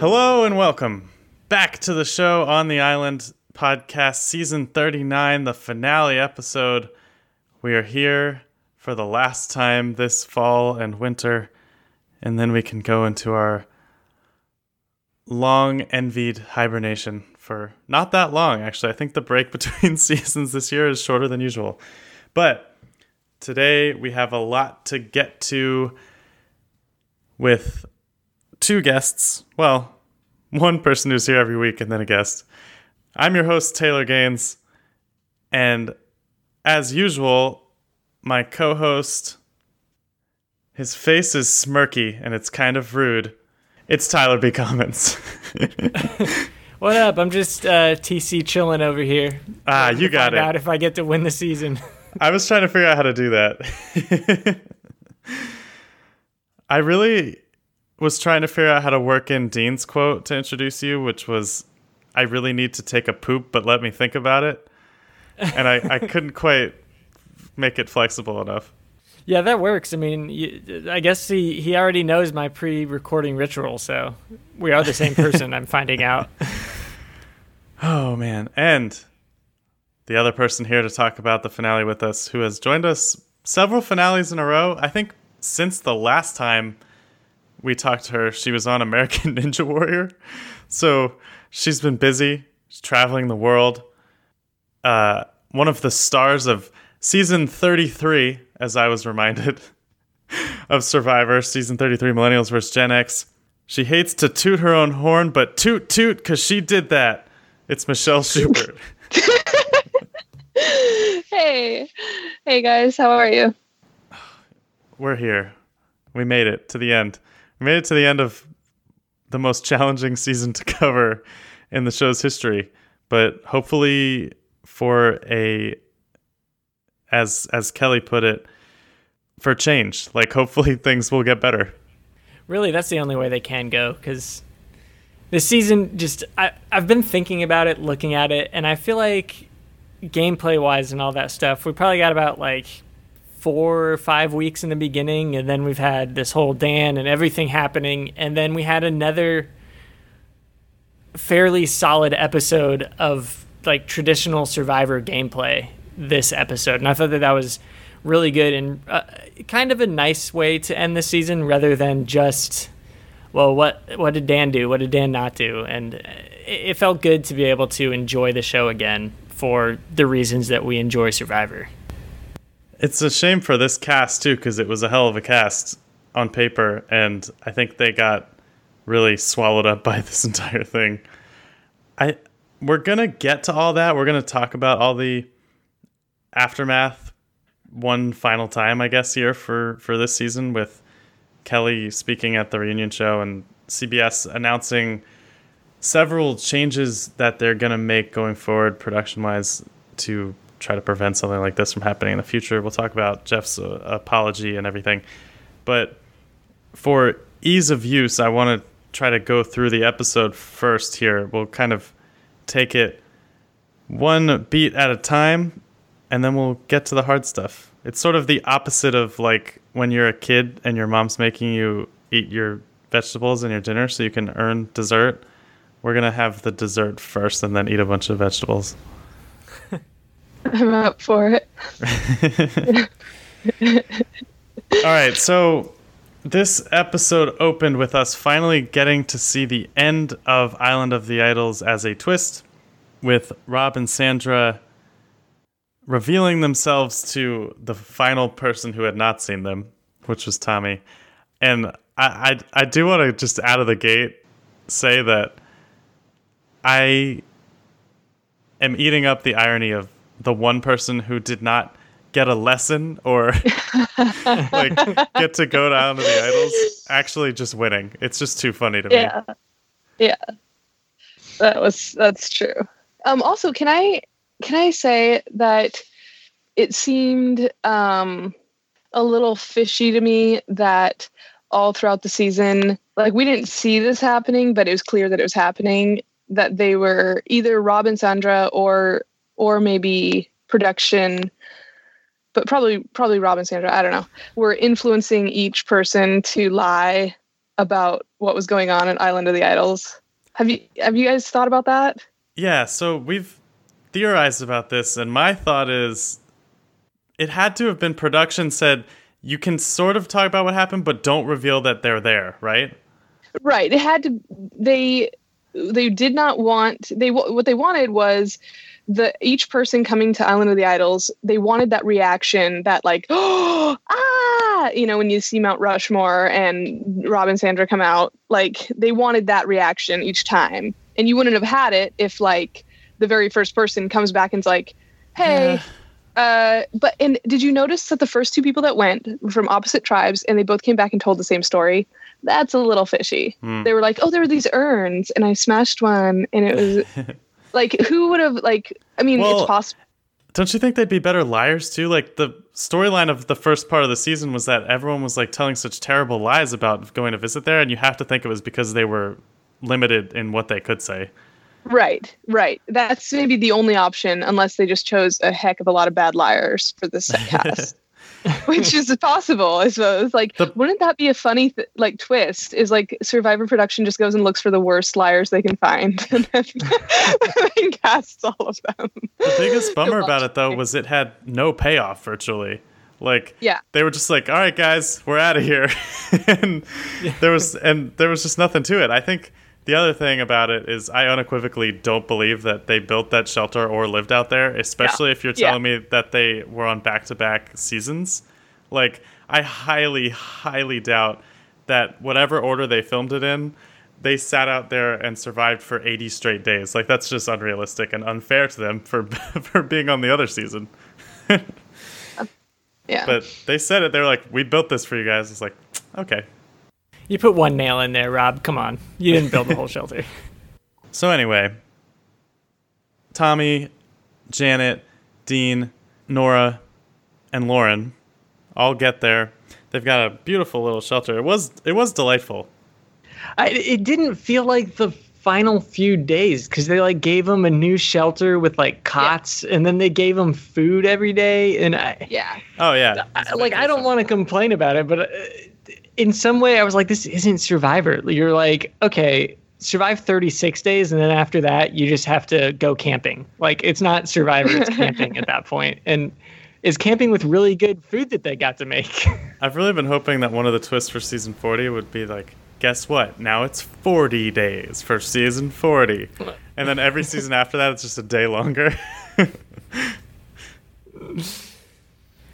Hello and welcome back to the show on the Island podcast, season 39, the finale episode. We are here for the last time this fall and winter, and then we can go into our long envied hibernation for not that long, actually. I think the break between seasons this year is shorter than usual. But today we have a lot to get to with two guests. Well, one person who's here every week and then a guest. I'm your host, Taylor Gaines. And as usual, my co-host, his face is smirky and it's kind of rude. It's Tyler B. Cummins. What up? I'm just TC chilling over here. You got it. Out if I get to win the season. I was trying to figure out how to do that. I really was trying to figure out how to work in Dean's quote to introduce you, which was, "I really need to take a poop, but let me think about it." And I couldn't quite make it flexible enough. Yeah, that works. I mean, I guess he already knows my pre-recording ritual, so we are the same person, I'm finding out. Oh, man. And the other person here to talk about the finale with us, who has joined us several finales in a row. I think since the last time we talked to her, she was on American Ninja Warrior. So she's been busy. She's traveling the world. One of the stars of season 33, as I was reminded, of Survivor, season 33, Millennials vs. Gen X. She hates to toot her own horn, but toot toot, because she did that. It's Michelle Schubert. Hey guys, how are you? We're here. We made it to the end. We made it to the end of the most challenging season to cover in the show's history, but hopefully for a, as Kelly put it, for change. Like, hopefully things will get better. Really, that's the only way they can go, because this season just, I've been thinking about it, looking at it, and I feel like gameplay-wise and all that stuff, we probably got about, 4 or 5 weeks in the beginning, and then we've had this whole Dan and everything happening, and then we had another fairly solid episode of, traditional Survivor gameplay this episode, and I thought that was really good and kind of a nice way to end the season rather than just, well, what did Dan do? What did Dan not do? And it felt good to be able to enjoy the show again for the reasons that we enjoy Survivor. It's a shame for this cast, too, because it was a hell of a cast on paper, and I think they got really swallowed up by this entire thing. We're going to get to all that. We're going to talk about all the aftermath one final time, I guess, here for this season, with Kelly speaking at the reunion show and CBS announcing several changes that they're going to make going forward production-wise to try to prevent something like this from happening in the future. We'll talk about Jeff's apology and everything. But for ease of use, I want to try to go through the episode first here. We'll kind of take it one beat at a time, and then we'll get to the hard stuff. It's sort of the opposite of when you're a kid and your mom's making you eat your vegetables and your dinner so you can earn dessert. We're going to have the dessert first and then eat a bunch of vegetables. I'm up for it. All right, so this episode opened with us finally getting to see the end of Island of the Idols as a twist, with Rob and Sandra revealing themselves to the final person who had not seen them, which was Tommy. And I do want to just out of the gate say that I am eating up the irony of the one person who did not get a lesson or get to go down to the Idols actually just winning. It's just too funny to me. Yeah. That's true. Also, can I say that it seemed a little fishy to me that all throughout the season, we didn't see this happening, but it was clear that it was happening, that they were either Rob and Sandra or maybe production, but probably Rob and Sandra, I don't know, were influencing each person to lie about what was going on in Island of the Idols. Have you guys thought about that? Yeah, so we've theorized about this, and my thought is it had to have been production said, you can sort of talk about what happened, but don't reveal that they're there, right? Right. It had to, they did not want, what they wanted was each person coming to Island of the Idols, they wanted that reaction, that like, oh, ah, you know, when you see Mount Rushmore and Rob and Sandra come out, like they wanted that reaction each time. And you wouldn't have had it if like the very first person comes back and's like, hey, and did you notice that the first two people that went from opposite tribes and they both came back and told the same story? That's a little fishy. Mm. They were like, oh, there were these urns and I smashed one. And it was like, who would have like, I mean, well, it's possible. Don't you think they'd be better liars too? Like the storyline of the first part of the season was that everyone was like telling such terrible lies about going to visit there. And you have to think it was because they were limited in what they could say. Right. That's maybe the only option, unless they just chose a heck of a lot of bad liars for this cast, which is possible, I suppose. Like, wouldn't that be a funny twist? Is like Survivor production just goes and looks for the worst liars they can find and then casts all of them. The biggest bummer about it, though, was it had no payoff virtually. Like, yeah. They were just like, "All right, guys, we're out of here," and there was just nothing to it. I think. The other thing about it is I unequivocally don't believe that they built that shelter or lived out there, especially if you're telling me that they were on back-to-back seasons. Like, I highly, highly doubt that whatever order they filmed it in, they sat out there and survived for 80 straight days. Like, that's just unrealistic and unfair to them for being on the other season. Yeah. But they said it. They were like, we built this for you guys. It's like, okay. You put one nail in there, Rob. Come on. You didn't build the whole shelter. So anyway, Tommy, Janet, Dean, Nora, and Lauren all get there. They've got a beautiful little shelter. It was delightful. It didn't feel like the final few days because they like gave them a new shelter with like cots and then they gave them food every day. And I don't want to complain about it, but... in some way, I was like, this isn't Survivor. You're like, okay, survive 36 days, and then after that, you just have to go camping. Like, it's not Survivor, it's camping at that point. And it's camping with really good food that they got to make. I've really been hoping that one of the twists for Season 40 would be like, guess what? Now it's 40 days for Season 40. And then every season after that, it's just a day longer.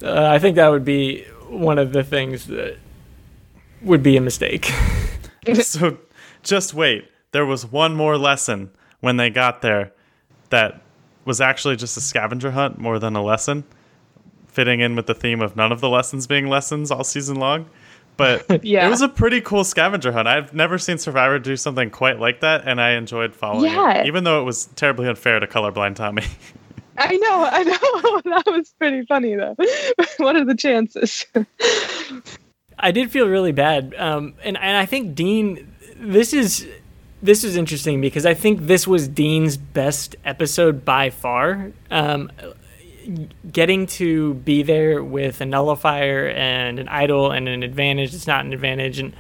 I think that would be one of the things that... would be a mistake. So just wait. There was one more lesson when they got there that was actually just a scavenger hunt more than a lesson, fitting in with the theme of none of the lessons being lessons all season long. But it was a pretty cool scavenger hunt. I've never seen Survivor do something quite like that, and I enjoyed following it, even though it was terribly unfair to colorblind Tommy. I know. That was pretty funny, though. What are the chances? I did feel really bad, and I think Dean. This is interesting because I think this was Dean's best episode by far. Getting to be there with a nullifier and an idol and an advantage—it's not an advantage and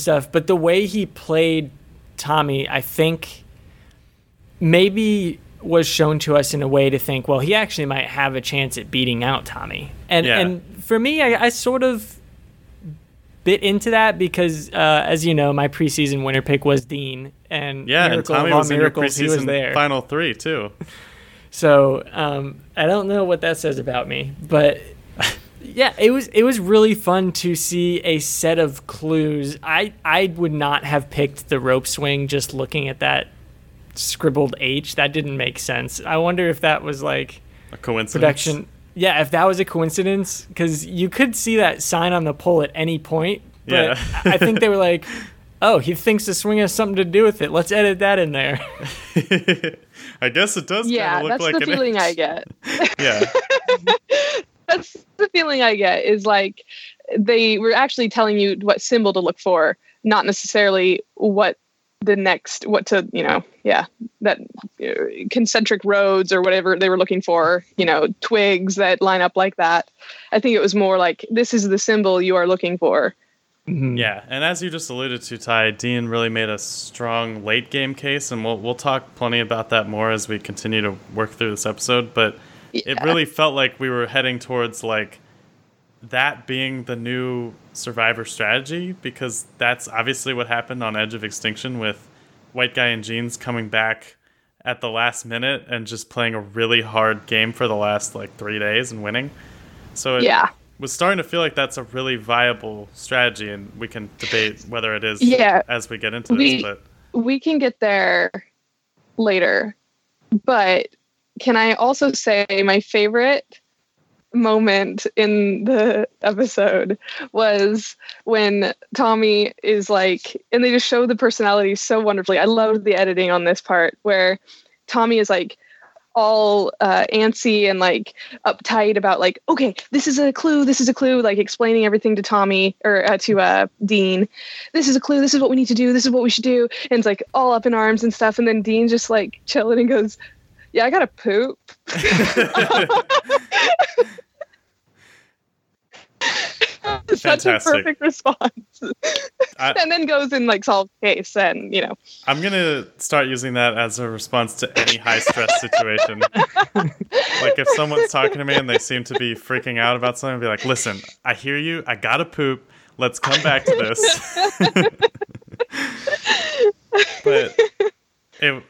stuff. But the way he played Tommy, I think, maybe was shown to us in a way to think, well, he actually might have a chance at beating out Tommy. And for me, I sort of. Bit into that because, as you know, my preseason winner pick was Dean, and Tommy was in your preseason final three too. So I don't know what that says about me, but it was really fun to see a set of clues. I would not have picked the rope swing just looking at that scribbled H. That didn't make sense. I wonder if that was like a coincidence. Production. Yeah, if that was a coincidence, because you could see that sign on the pole at any point. But I think they were like, oh, he thinks the swing has something to do with it. Let's edit that in there. I guess it does kind of look like an H. Yeah, that's the feeling I get. Yeah. That's the feeling I get is like they were actually telling you what symbol to look for, not necessarily concentric roads or whatever they were looking for, twigs that line up like that. I think it was more like, this is the symbol you are looking for. Mm-hmm. Yeah, and as you just alluded to, Ty, Dean really made a strong late game case, and we'll talk plenty about that more as we continue to work through this episode. But it really felt like we were heading towards like that being the new Survivor strategy, because that's obviously what happened on Edge of Extinction with White Guy in Jeans coming back at the last minute and just playing a really hard game for the last like 3 days and winning. So it was starting to feel like that's a really viable strategy, and we can debate whether it is as we get into this. But we can get there later. But can I also say my favorite moment in the episode was when Tommy is like, and they just show the personality so wonderfully. I loved the editing on this part where Tommy is like, all antsy and like uptight about like, okay, this is a clue, like explaining everything to Tommy or to Dean. This is a clue, this is what we need to do, this is what we should do. And it's like all up in arms and stuff. And then Dean just like chilling and goes, yeah, I gotta poop. Such a perfect response. And then goes in like solves case, and you know, I'm gonna start using that as a response to any high stress situation. Like if someone's talking to me and they seem to be freaking out about something, I'll be like, listen, I hear you, I gotta poop, let's come back to this. But it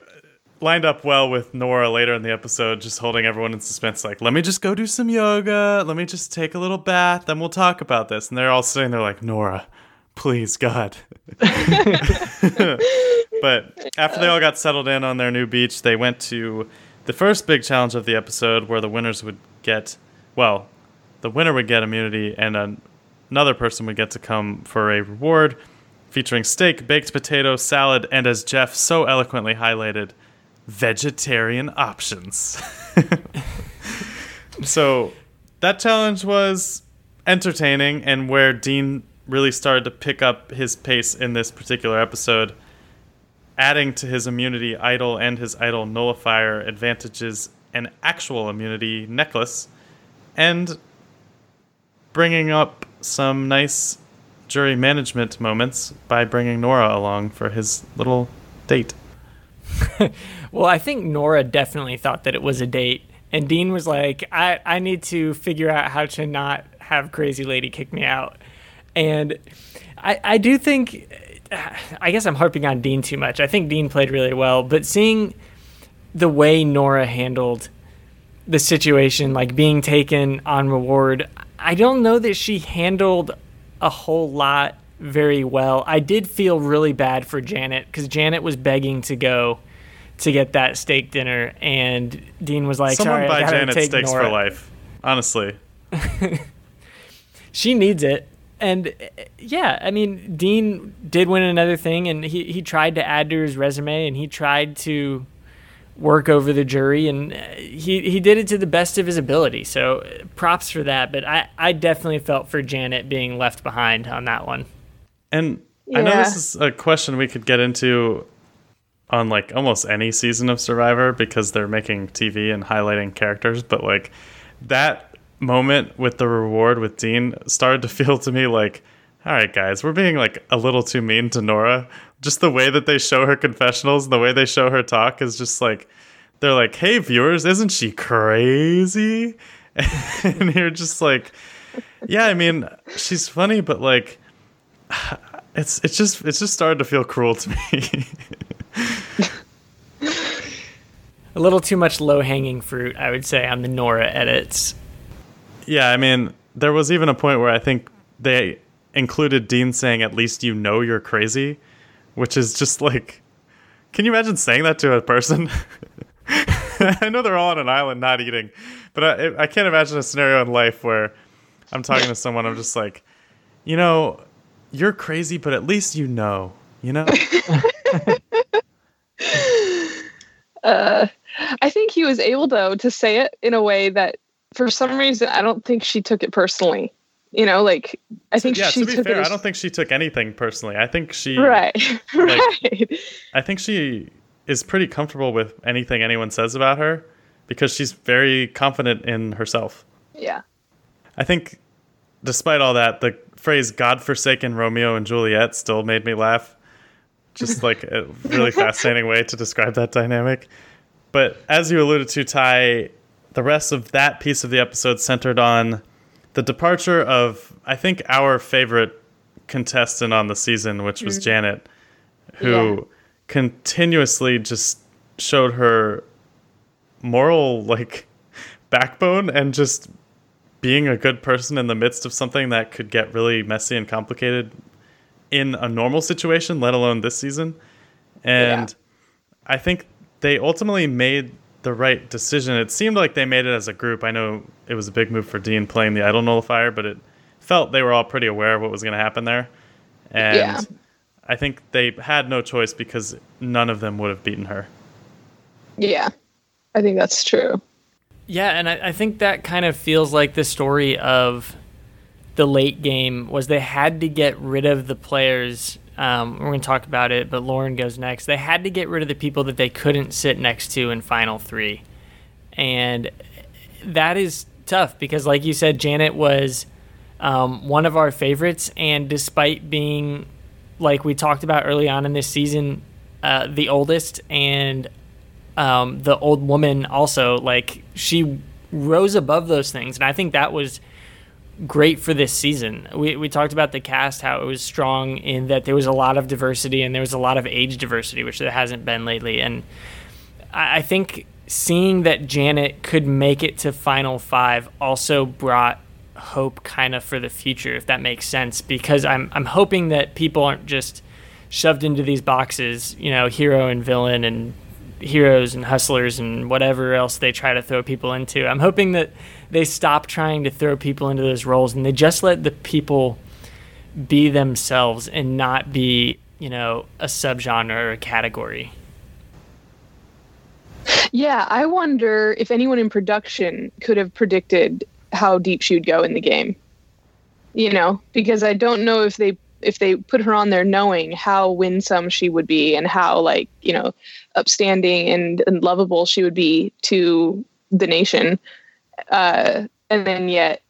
lined up well with Nora later in the episode, just holding everyone in suspense, like, let me just go do some yoga, let me just take a little bath, then we'll talk about this. And they're all sitting there like, Nora, please, God. But after they all got settled in on their new beach, they went to the first big challenge of the episode, where the winner would get immunity, and another person would get to come for a reward featuring steak, baked potato, salad, and, as Jeff so eloquently highlighted, vegetarian options. So that challenge was entertaining, and where Dean really started to pick up his pace in this particular episode, adding to his immunity idol and his idol nullifier advantages an actual immunity necklace, and bringing up some nice jury management moments by bringing Nora along for his little date. Well, I think Nora definitely thought that it was a date, and Dean was like, I need to figure out how to not have crazy lady kick me out. And I do think, I guess I'm harping on Dean too much. I think Dean played really well, but seeing the way Nora handled the situation, like being taken on reward, I don't know that she handled a whole lot very well. I did feel really bad for Janet, because Janet was begging to go to get that steak dinner, and Dean was like, someone buy Janet steaks for life, honestly. She needs it. And yeah, I mean, Dean did win another thing, and he tried to add to his resume, and he tried to work over the jury, and he did it to the best of his ability, so props for that. But I definitely felt for Janet being left behind on that one. And yeah. I know this is a question we could get into on like almost any season of Survivor, because they're making TV and highlighting characters, but like that moment with the reward with Dean started to feel to me like, all right, guys, we're being like a little too mean to Nora. Just the way that they show her confessionals, the way they show her talk is just like, they're like, hey, viewers, isn't she crazy? And you're just like, yeah, I mean, she's funny, but like, it's just started to feel cruel to me. A little too much low-hanging fruit, I would say, on the Nora edits. Yeah, I mean, there was even a point where I think they included Dean saying, at least you know you're crazy, which is just like, can you imagine saying that to a person? I know they're all on an island not eating, but I can't imagine a scenario in life where I'm talking to someone, I'm just like, you know, you're crazy, but at least you know, you know? I think he was able, though, to say it in a way that, for some reason, I don't think she took it personally. You know, like, I think she took it. Yeah, to be fair, I don't think she took anything personally. I think she... Right. I think she is pretty comfortable with anything anyone says about her, because she's very confident in herself. Yeah. I think despite all that, the phrase "godforsaken Romeo and Juliet" still made me laugh. Just like a really fascinating way to describe that dynamic. But as you alluded to, Ty, the rest of that piece of the episode centered on the departure of, I think, our favorite contestant on the season, which was Janet, who continuously just showed her moral, like, backbone and just being a good person in the midst of something that could get really messy and complicated in a normal situation, let alone this season. And I think they ultimately made the right decision. It seemed like they made it as a group. I know it was a big move for Dean playing the idol nullifier, but it felt they were all pretty aware of what was going to happen there. And I think they had no choice because none of them would have beaten her. Yeah, I think that's true. Yeah, and I think that kind of feels like the story of the late game was they had to get rid of the players. We're going to talk about it, but Lauren goes next. They had to get rid of the people that they couldn't sit next to in Final Three. And that is tough because, like you said, Janet was one of our favorites. And despite being, like we talked about early on in this season, the oldest and the old woman also, like, she rose above those things. And I think that was great for this season. We talked about the cast, how it was strong in that there was a lot of diversity and there was a lot of age diversity, which there hasn't been lately. And I think seeing that Janet could make it to Final Five also brought hope kind of for the future, if that makes sense, because I'm hoping that people aren't just shoved into these boxes, you know, hero and villain and heroes and hustlers and whatever else they try to throw people into. I'm hoping that they stop trying to throw people into those roles and they just let the people be themselves and not be, you know, a subgenre or a category. Yeah, I wonder if anyone in production could have predicted how deep she would go in the game. You know, because I don't know if they put her on there knowing how winsome she would be and how, like, you know, upstanding and lovable she would be to the nation. And then yet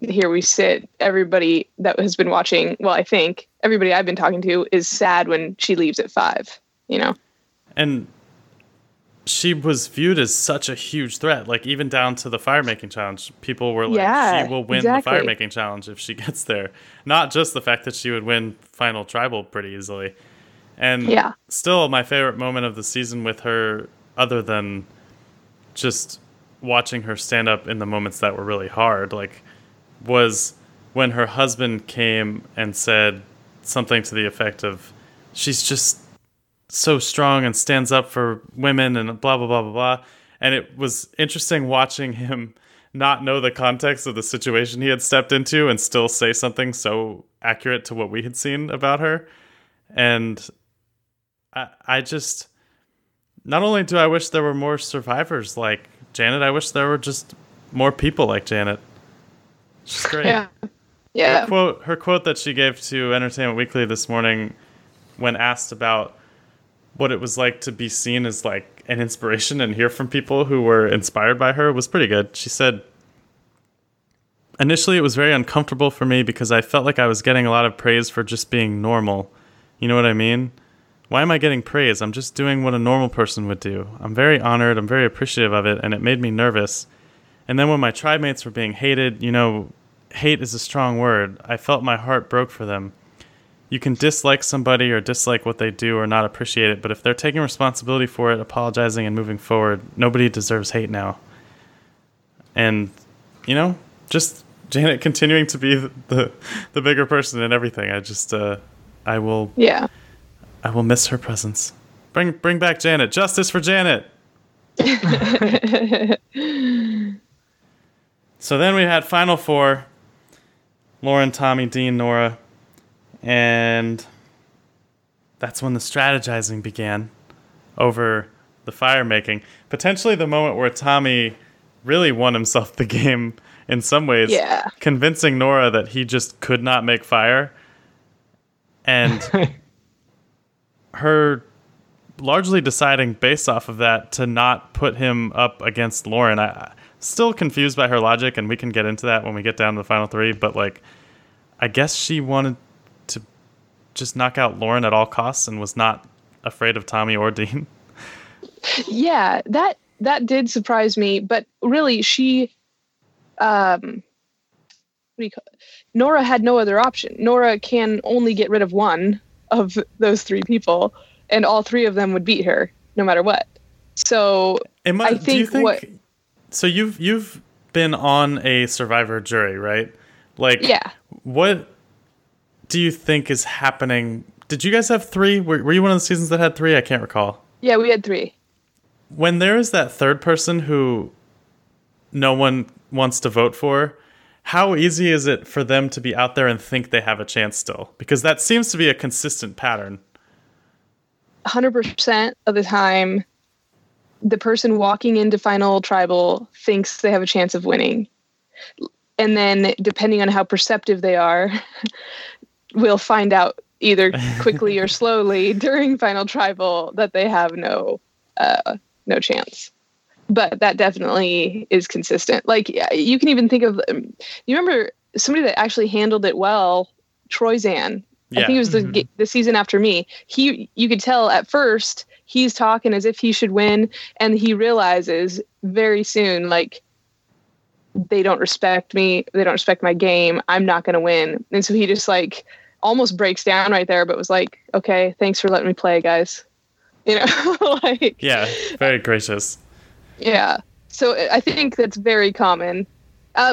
here we sit, everybody that has been watching, well, I think everybody I've been talking to is sad when she leaves at 5, you know? And she was viewed as such a huge threat, like even down to the fire making challenge. People were like, she will win the fire making challenge if she gets there. Not just the fact that she would win Final Tribal pretty easily. And still my favorite moment of the season with her, other than just watching her stand up in the moments that were really hard, like, was when her husband came and said something to the effect of, she's just so strong and stands up for women and blah, blah, blah, blah, blah. And it was interesting watching him not know the context of the situation he had stepped into and still say something so accurate to what we had seen about her. And I just, not only do I wish there were more survivors like Janet, I wish there were just more people like Janet. She's great. Yeah. Her quote that she gave to Entertainment Weekly this morning when asked about what it was like to be seen as, like, an inspiration and hear from people who were inspired by her was pretty good. She said, "Initially it was very uncomfortable for me because I felt like I was getting a lot of praise for just being normal. You know what I mean? Why am I getting praise? I'm just doing what a normal person would do. I'm very honored. I'm very appreciative of it. And it made me nervous. And then when my tribe mates were being hated, you know, hate is a strong word. I felt my heart broke for them. You can dislike somebody or dislike what they do or not appreciate it. But if they're taking responsibility for it, apologizing and moving forward, nobody deserves hate now." And, you know, just Janet continuing to be the bigger person in everything. I just, I will miss her presence. Bring back Janet. Justice for Janet. So then we had Final Four. Lauren, Tommy, Dean, Nora. And that's when the strategizing began over the fire making. Potentially the moment where Tommy really won himself the game in some ways. Yeah. Convincing Nora that he just could not make fire. And her largely deciding based off of that to not put him up against Lauren. I, still confused by her logic, and we can get into that when we get down to the final three, but like, I guess she wanted to just knock out Lauren at all costs and was not afraid of Tommy or Dean. Yeah, that did surprise me, but really she, Nora had no other option. Nora can only get rid of one of those three people, and all three of them would beat her no matter what. So Emma, I think, so you've been on a Survivor jury, right? Like, yeah. What do you think is happening? Did you guys have three? Were you one of the seasons that had three? I can't recall. Yeah, we had three. When there is that third person who no one wants to vote for, how easy is it for them to be out there and think they have a chance still? Because that seems to be a consistent pattern. 100% of the time, the person walking into final tribal thinks they have a chance of winning. And then, depending on how perceptive they are, we'll find out either quickly or slowly during final tribal that they have no chance. But that definitely is consistent. Like, you can even think of, you remember somebody that actually handled it well, Troyzan. Yeah. I think it was the season after me. You could tell at first he's talking as if he should win, and he realizes very soon, like, they don't respect me. They don't respect my game. I'm not going to win. And so he just, like, almost breaks down right there, but was like, okay, thanks for letting me play, guys. You know, like, yeah, very gracious. Yeah. So I think that's very common,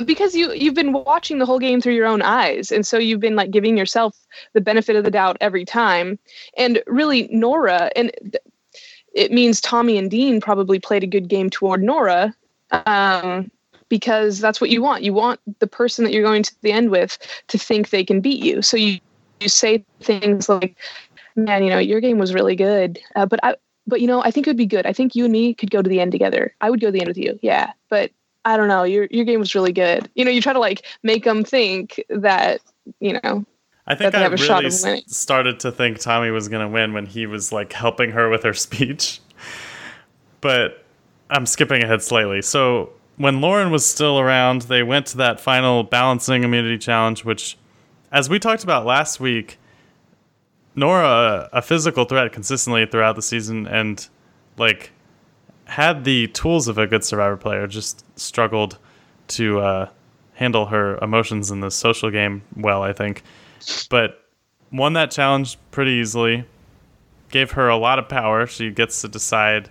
because you've been watching the whole game through your own eyes. And so you've been, like, giving yourself the benefit of the doubt every time. And really, Nora, and it means Tommy and Dean probably played a good game toward Nora, because that's what you want. You want the person that you're going to the end with to think they can beat you. So you say things like, man, you know, your game was really good, but you know, I think it would be good. I think you and me could go to the end together. I would go to the end with you. Yeah. But I don't know, your game was really good. You know, you try to, like, make them think that, you know, I think I really started to think Tommy was going to win when he was, like, helping her with her speech, but I'm skipping ahead slightly. So when Lauren was still around, they went to that final balancing immunity challenge, which, as we talked about last week, Nora, a physical threat consistently throughout the season, and, like, had the tools of a good Survivor player, just struggled to handle her emotions in the social game well, I think. But won that challenge pretty easily, gave her a lot of power. She gets to decide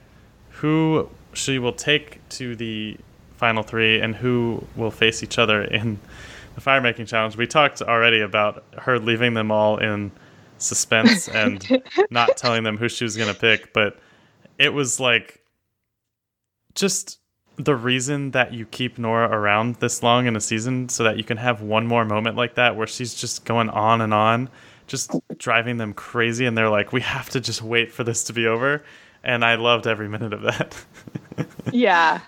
who she will take to the final three and who will face each other in the fire making challenge. We talked already about her leaving them all in suspense and not telling them who she was going to pick, but it was, like, just the reason that you keep Nora around this long in a season, so that you can have one more moment like that where she's just going on and on, just driving them crazy, and they're like, we have to just wait for this to be over. And I loved every minute of that. Yeah,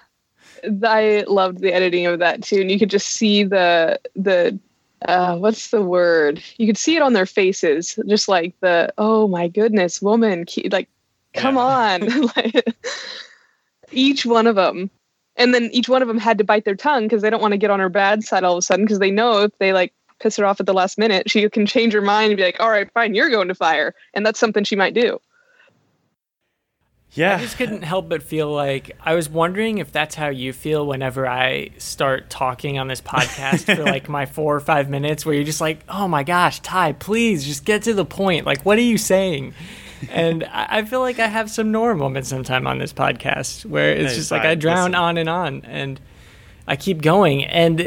I loved the editing of that too, and you could just see the what's the word? You could see it on their faces, just like the, oh my goodness, woman, like, come on. Each one of them. And then each one of them had to bite their tongue because they don't want to get on her bad side all of a sudden, because they know if they, like, piss her off at the last minute, she can change her mind and be like, all right, fine, you're going to fire. And that's something she might do. Yeah. I just couldn't help but feel like, I was wondering if that's how you feel whenever I start talking on this podcast for, like, my 4 or 5 minutes, where you're just like, oh my gosh, Ty, please just get to the point. Like, what are you saying? And I feel like I have some Nora moments sometime on this podcast where it's just like I drown on and I keep going. And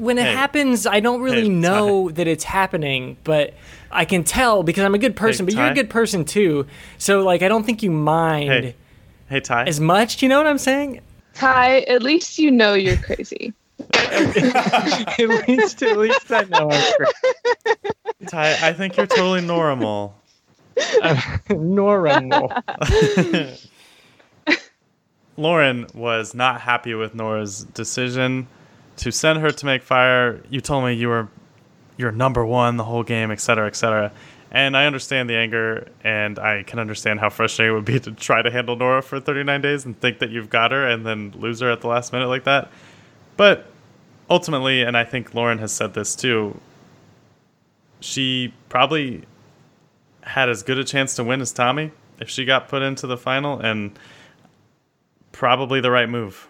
when it happens, I don't really know that it's happening, but I can tell because I'm a good person, but Ty, you're a good person too. So, like, I don't think you mind Ty. As much. You know what I'm saying? Ty, at least you know you're crazy. at least I know I'm crazy. Ty, I think you're totally normal. Normal. Lauren was not happy with Nora's decision to send her to make fire. You told me you were number one the whole game, etc., etc. And I understand the anger, and I can understand how frustrating it would be to try to handle Nora for 39 days and think that you've got her and then lose her at the last minute like that. But ultimately, and I think Lauren has said this too, she probably had as good a chance to win as Tommy if she got put into the final, and probably the right move.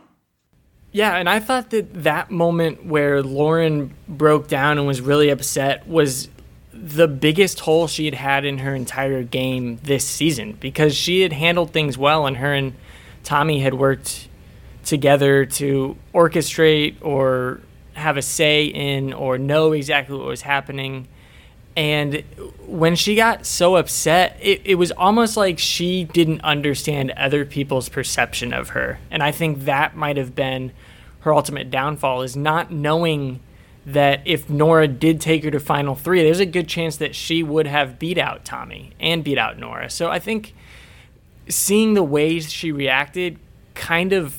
Yeah, and I thought that that moment where Lauren broke down and was really upset was the biggest hole she had had in her entire game this season, because she had handled things well, and her and Tommy had worked together to orchestrate or have a say in or know exactly what was happening. And when she got so upset, it was almost like she didn't understand other people's perception of her. And I think that might have been her ultimate downfall, is not knowing that if Nora did take her to Final Three, there's a good chance that she would have beat out Tommy and beat out Nora. So I think seeing the ways she reacted kind of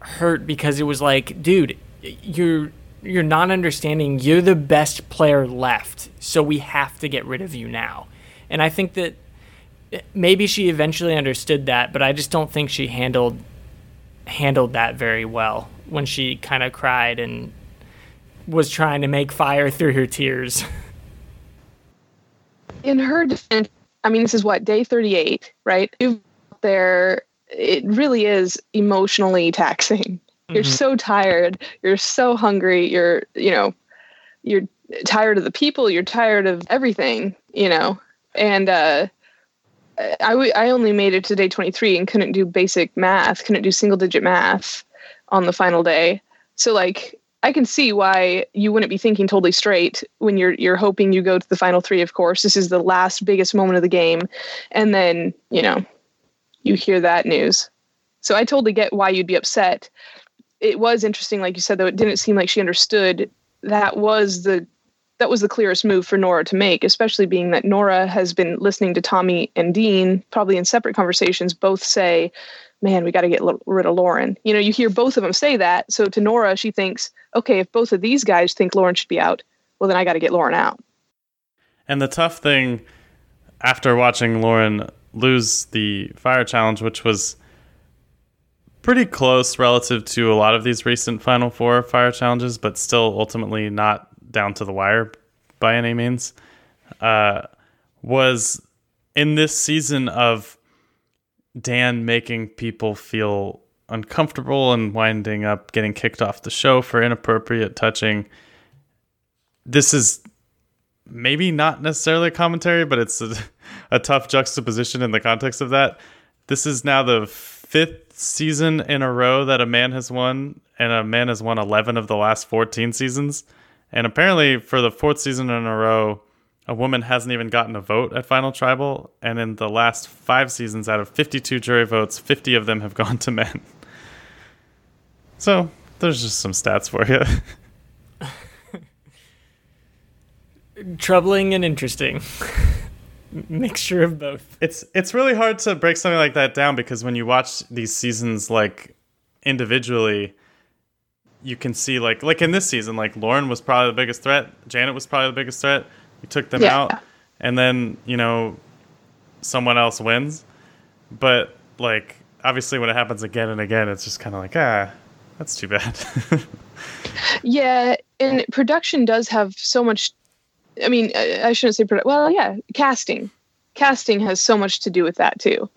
hurt, because it was like, dude, you're not understanding. You're the best player left, so we have to get rid of you now. And I think that maybe she eventually understood that, but I just don't think she handled that very well when she kind of cried and was trying to make fire through her tears. In her defense, I mean, this is what, day 38, right? You've got there. It really is emotionally taxing. You're mm-hmm. so tired. You're so hungry. You're tired of the people. You're tired of everything, you know. And I only made it to day 23 and couldn't do basic math, couldn't do single-digit math on the final day. So, like, I can see why you wouldn't be thinking totally straight when you're hoping you go to the final three, of course. This is the last biggest moment of the game. And then, you know, you hear that news. So I totally get why you'd be upset. It was interesting, like you said, though, it didn't seem like she understood that was the clearest move for Nora to make, especially being that Nora has been listening to Tommy and Dean, probably in separate conversations, both say, man, we got to get rid of Lauren. You know, you hear both of them say that. So to Nora, she thinks, okay, if both of these guys think Lauren should be out, well, then I got to get Lauren out. And the tough thing after watching Lauren lose the fire challenge, which was pretty close relative to a lot of these recent Final Four fire challenges, but still ultimately not down to the wire by any means, was in this season of Dan making people feel uncomfortable and winding up getting kicked off the show for inappropriate touching. This is maybe not necessarily a commentary, but it's a tough juxtaposition in the context of that. This is now the 5th season in a row that a man has won, and a man has won 11 of the last 14 seasons. And apparently for the 4th season in a row, a woman hasn't even gotten a vote at Final Tribal. And in the last 5 seasons, out of 52 jury votes, 50 of them have gone to men. So there's just some stats for you. Troubling and interesting. Mixture of both. It's really hard to break something like that down, because when you watch these seasons like individually, you can see like in this season, like Lauren was probably the biggest threat, Janet was probably the biggest threat. You took them out, and then, you know, someone else wins. But like obviously when it happens again and again, it's just kind of like, that's too bad. Yeah, and production does have so much. I mean, I shouldn't say product. Well, yeah, casting. Casting has so much to do with that, too.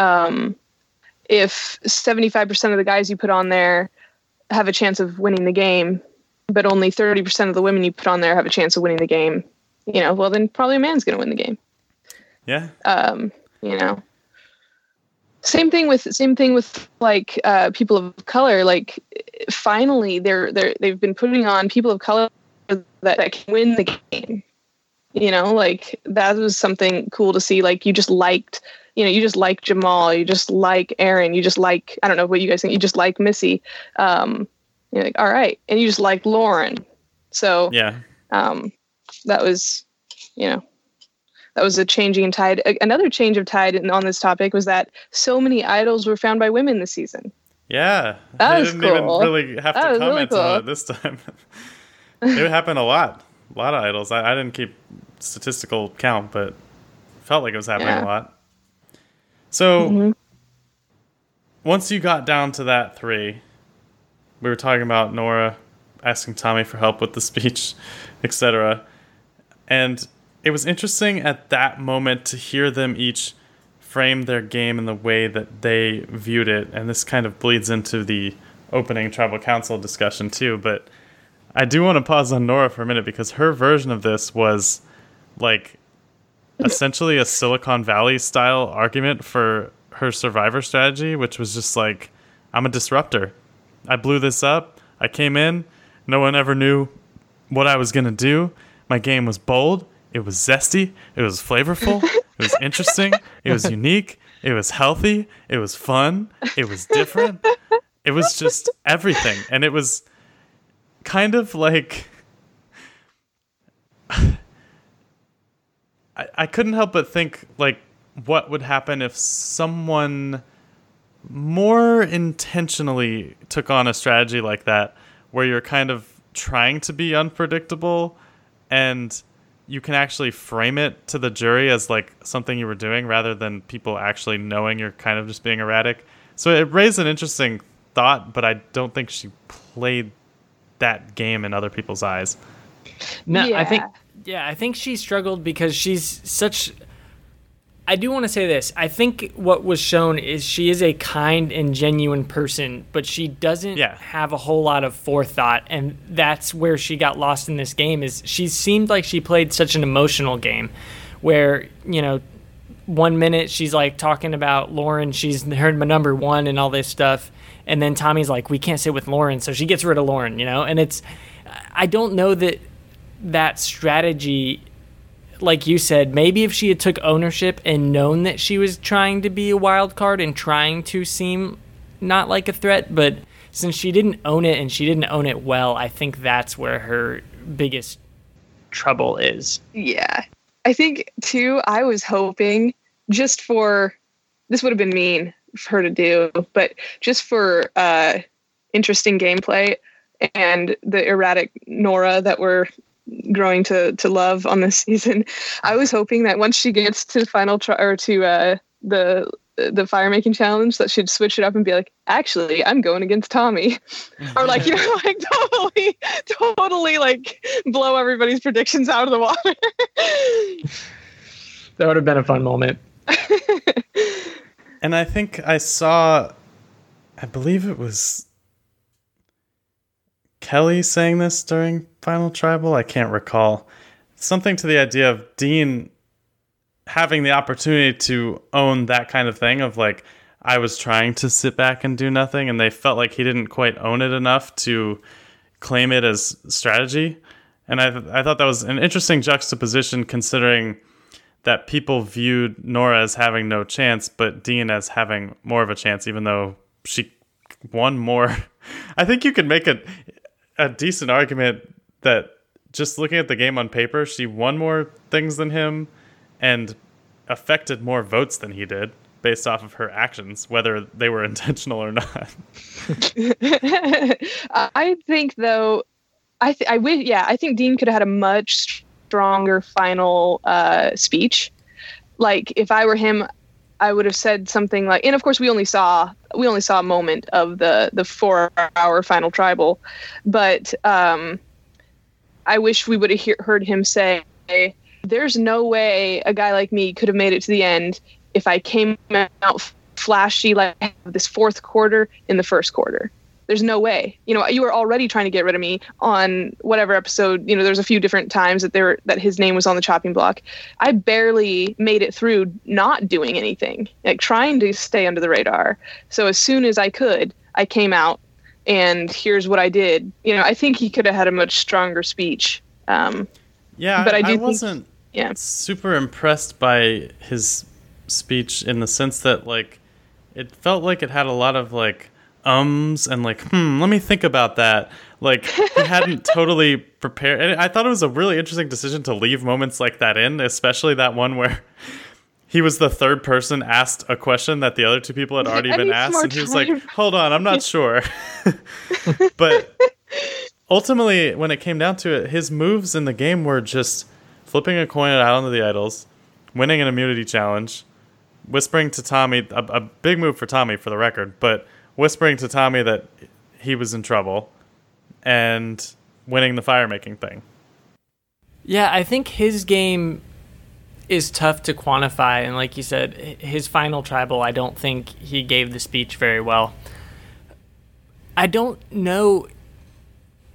If 75% of the guys you put on there have a chance of winning the game, but only 30% of the women you put on there have a chance of winning the game, you know, well, then probably a man's going to win the game. Yeah. You know. Same thing with like people of color. Like, finally, they've been putting on people of color that can win the game, you know. Like, that was something cool to see. Like, you just like Jamal, you just like Aaron, you just like, I don't know what you guys think, you just like Missy, you're like, all right, and you just like Lauren. So yeah, that was, you know, that was a changing tide. Another change of tide on this topic was that so many idols were found by women this season. Yeah, that was cool. They didn't even really have to comment on it this time. It happened a lot of idols. I didn't keep statistical count, but felt like it was happening a lot. So once you got down to that three, we were talking about Nora asking Tommy for help with the speech, etc. And it was interesting at that moment to hear them each frame their game in the way that they viewed it. And this kind of bleeds into the opening tribal council discussion too. But I do want to pause on Nora for a minute, because her version of this was like essentially a Silicon Valley style argument for her survivor strategy, which was just like, I'm a disruptor. I blew this up. I came in. No one ever knew what I was going to do. My game was bold. It was zesty. It was flavorful. It was interesting. It was unique. It was healthy. It was fun. It was different. It was just everything. And it was kind of like... I couldn't help but think, like, what would happen if someone more intentionally took on a strategy like that, where you're kind of trying to be unpredictable and you can actually frame it to the jury as like something you were doing rather than people actually knowing you're kind of just being erratic. So it raised an interesting thought, but I don't think she played that game in other people's eyes. No, yeah. I think she struggled because she's such... I do want to say this. I think what was shown is she is a kind and genuine person, but she doesn't have a whole lot of forethought, and that's where she got lost in this game. Is she seemed like she played such an emotional game where, you know, 1 minute she's like talking about Lauren, she's her number one and all this stuff, and then Tommy's like, we can't sit with Lauren, so she gets rid of Lauren, you know? And it's... I don't know that strategy... Like you said, maybe if she had took ownership and known that she was trying to be a wild card and trying to seem not like a threat, but since she didn't own it and she didn't own it well, I think that's where her biggest trouble is. Yeah. I think, too, I was hoping just for... This would have been mean for her to do, but just for interesting gameplay and the erratic Nora that we're growing to love on this season. I was hoping that once she gets to the final the fire making challenge, that she'd switch it up and be like, actually, I'm going against Tommy, or like, you know, like totally like blow everybody's predictions out of the water. That would have been a fun moment. And I think I believe it was Kelly saying this during Final Tribal? I can't recall. Something to the idea of Dean having the opportunity to own that kind of thing of like, I was trying to sit back and do nothing, and they felt like he didn't quite own it enough to claim it as strategy. And I thought that was an interesting juxtaposition, considering that people viewed Nora as having no chance, but Dean as having more of a chance, even though she won more. I think you could make a decent argument that just looking at the game on paper, she won more things than him and affected more votes than he did based off of her actions, whether they were intentional or not. I think, though, I think Dean could have had a much stronger final speech. Like, if I were him, I would have said something like, and of course we only saw a moment of the 4-hour final tribal, but I wish we would have heard him say, there's no way a guy like me could have made it to the end if I came out flashy like this fourth quarter in the first quarter. There's no way. You know, you were already trying to get rid of me on whatever episode. You know, there's a few different times that his name was on the chopping block. I barely made it through not doing anything, like trying to stay under the radar. So as soon as I could, I came out, and here's what I did. You know, I think he could have had a much stronger speech. But I wasn't super impressed by his speech in the sense that, like, it felt like it had a lot of, like, ums and like, let me think about that. Like, he hadn't totally prepared. And I thought it was a really interesting decision to leave moments like that in, especially that one where he was the third person asked a question that the other two people had already been asked. And he was like, hold on, I'm not sure. But ultimately, when it came down to it, his moves in the game were just flipping a coin at Island of the Idols, winning an immunity challenge, whispering to Tommy, a big move for Tommy for the record, but whispering to Tommy that he was in trouble, and winning the fire-making thing. Yeah, I think his game is tough to quantify, and like you said, his final tribal, I don't think he gave the speech very well. I don't know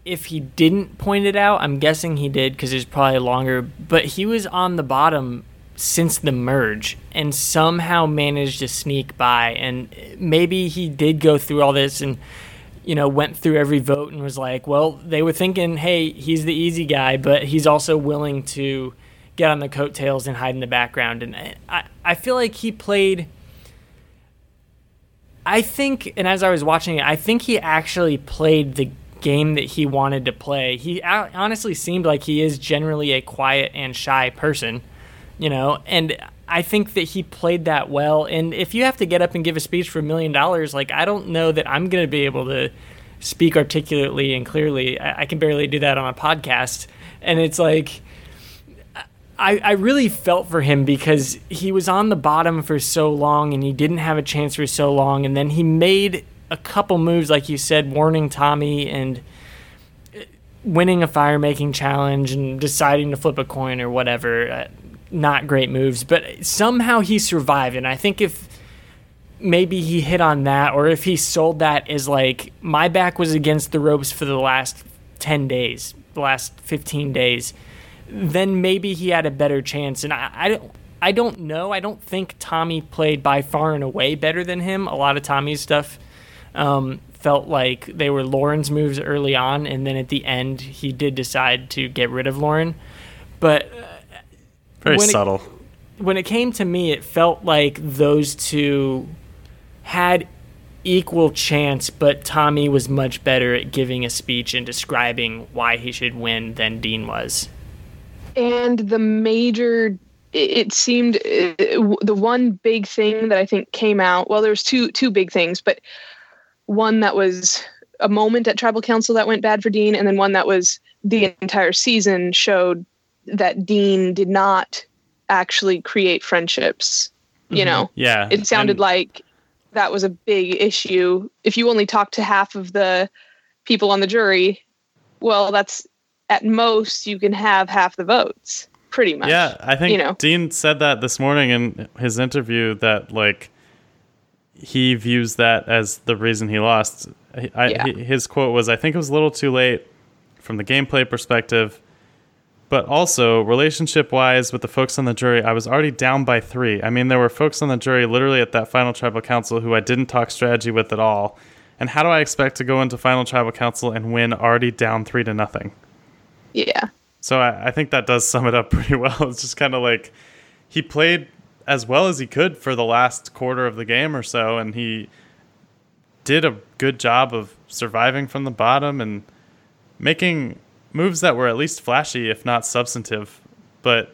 if he didn't point it out. I'm guessing he did because it was probably longer, but he was on the bottom since the merge and somehow managed to sneak by, and maybe he did go through all this and, you know, went through every vote and was like, well, they were thinking, hey, he's the easy guy, but he's also willing to get on the coattails and hide in the background. And I feel like he played, I think, and as I was watching it, I think he actually played the game that he wanted to play. He honestly seemed like he is generally a quiet and shy person, you know, and I think that he played that well. And if you have to get up and give a speech for $1 million, like, I don't know that I'm going to be able to speak articulately and clearly. I can barely do that on a podcast. And it's like, I really felt for him because he was on the bottom for so long and he didn't have a chance for so long. And then he made a couple moves, like you said, warning Tommy and winning a fire-making challenge and deciding to flip a coin or whatever. Not great moves, but somehow he survived. And I think if maybe he hit on that, or if he sold that as like, my back was against the ropes for the last 10 days, the last 15 days, then maybe he had a better chance. And I don't know. I don't think Tommy played by far and away better than him. A lot of Tommy's stuff felt like they were Lauren's moves early on, and then at the end he did decide to get rid of Lauren. But very subtle. When it came to me, it felt like those two had equal chance, but Tommy was much better at giving a speech and describing why he should win than Dean was. And the major, it seemed, the one big thing that I think came out, well, there's two big things, but one that was a moment at Tribal Council that went bad for Dean, and then one that was the entire season showed that Dean did not actually create friendships, you mm-hmm. know? Yeah. It sounded like that was a big issue. If you only talk to half of the people on the jury, well, that's at most you can have half the votes, pretty much. Yeah, I think, you know, Dean said that this morning in his interview that, like, he views that as the reason he lost. His quote was, I think it was a little too late from the gameplay perspective, but also, relationship-wise, with the folks on the jury, I was already down by 3. I mean, there were folks on the jury literally at that final tribal council who I didn't talk strategy with at all. And how do I expect to go into final tribal council and win already down 3-0? Yeah. So I think that does sum it up pretty well. It's just kind of like he played as well as he could for the last quarter of the game or so, and he did a good job of surviving from the bottom and making moves that were at least flashy, if not substantive, but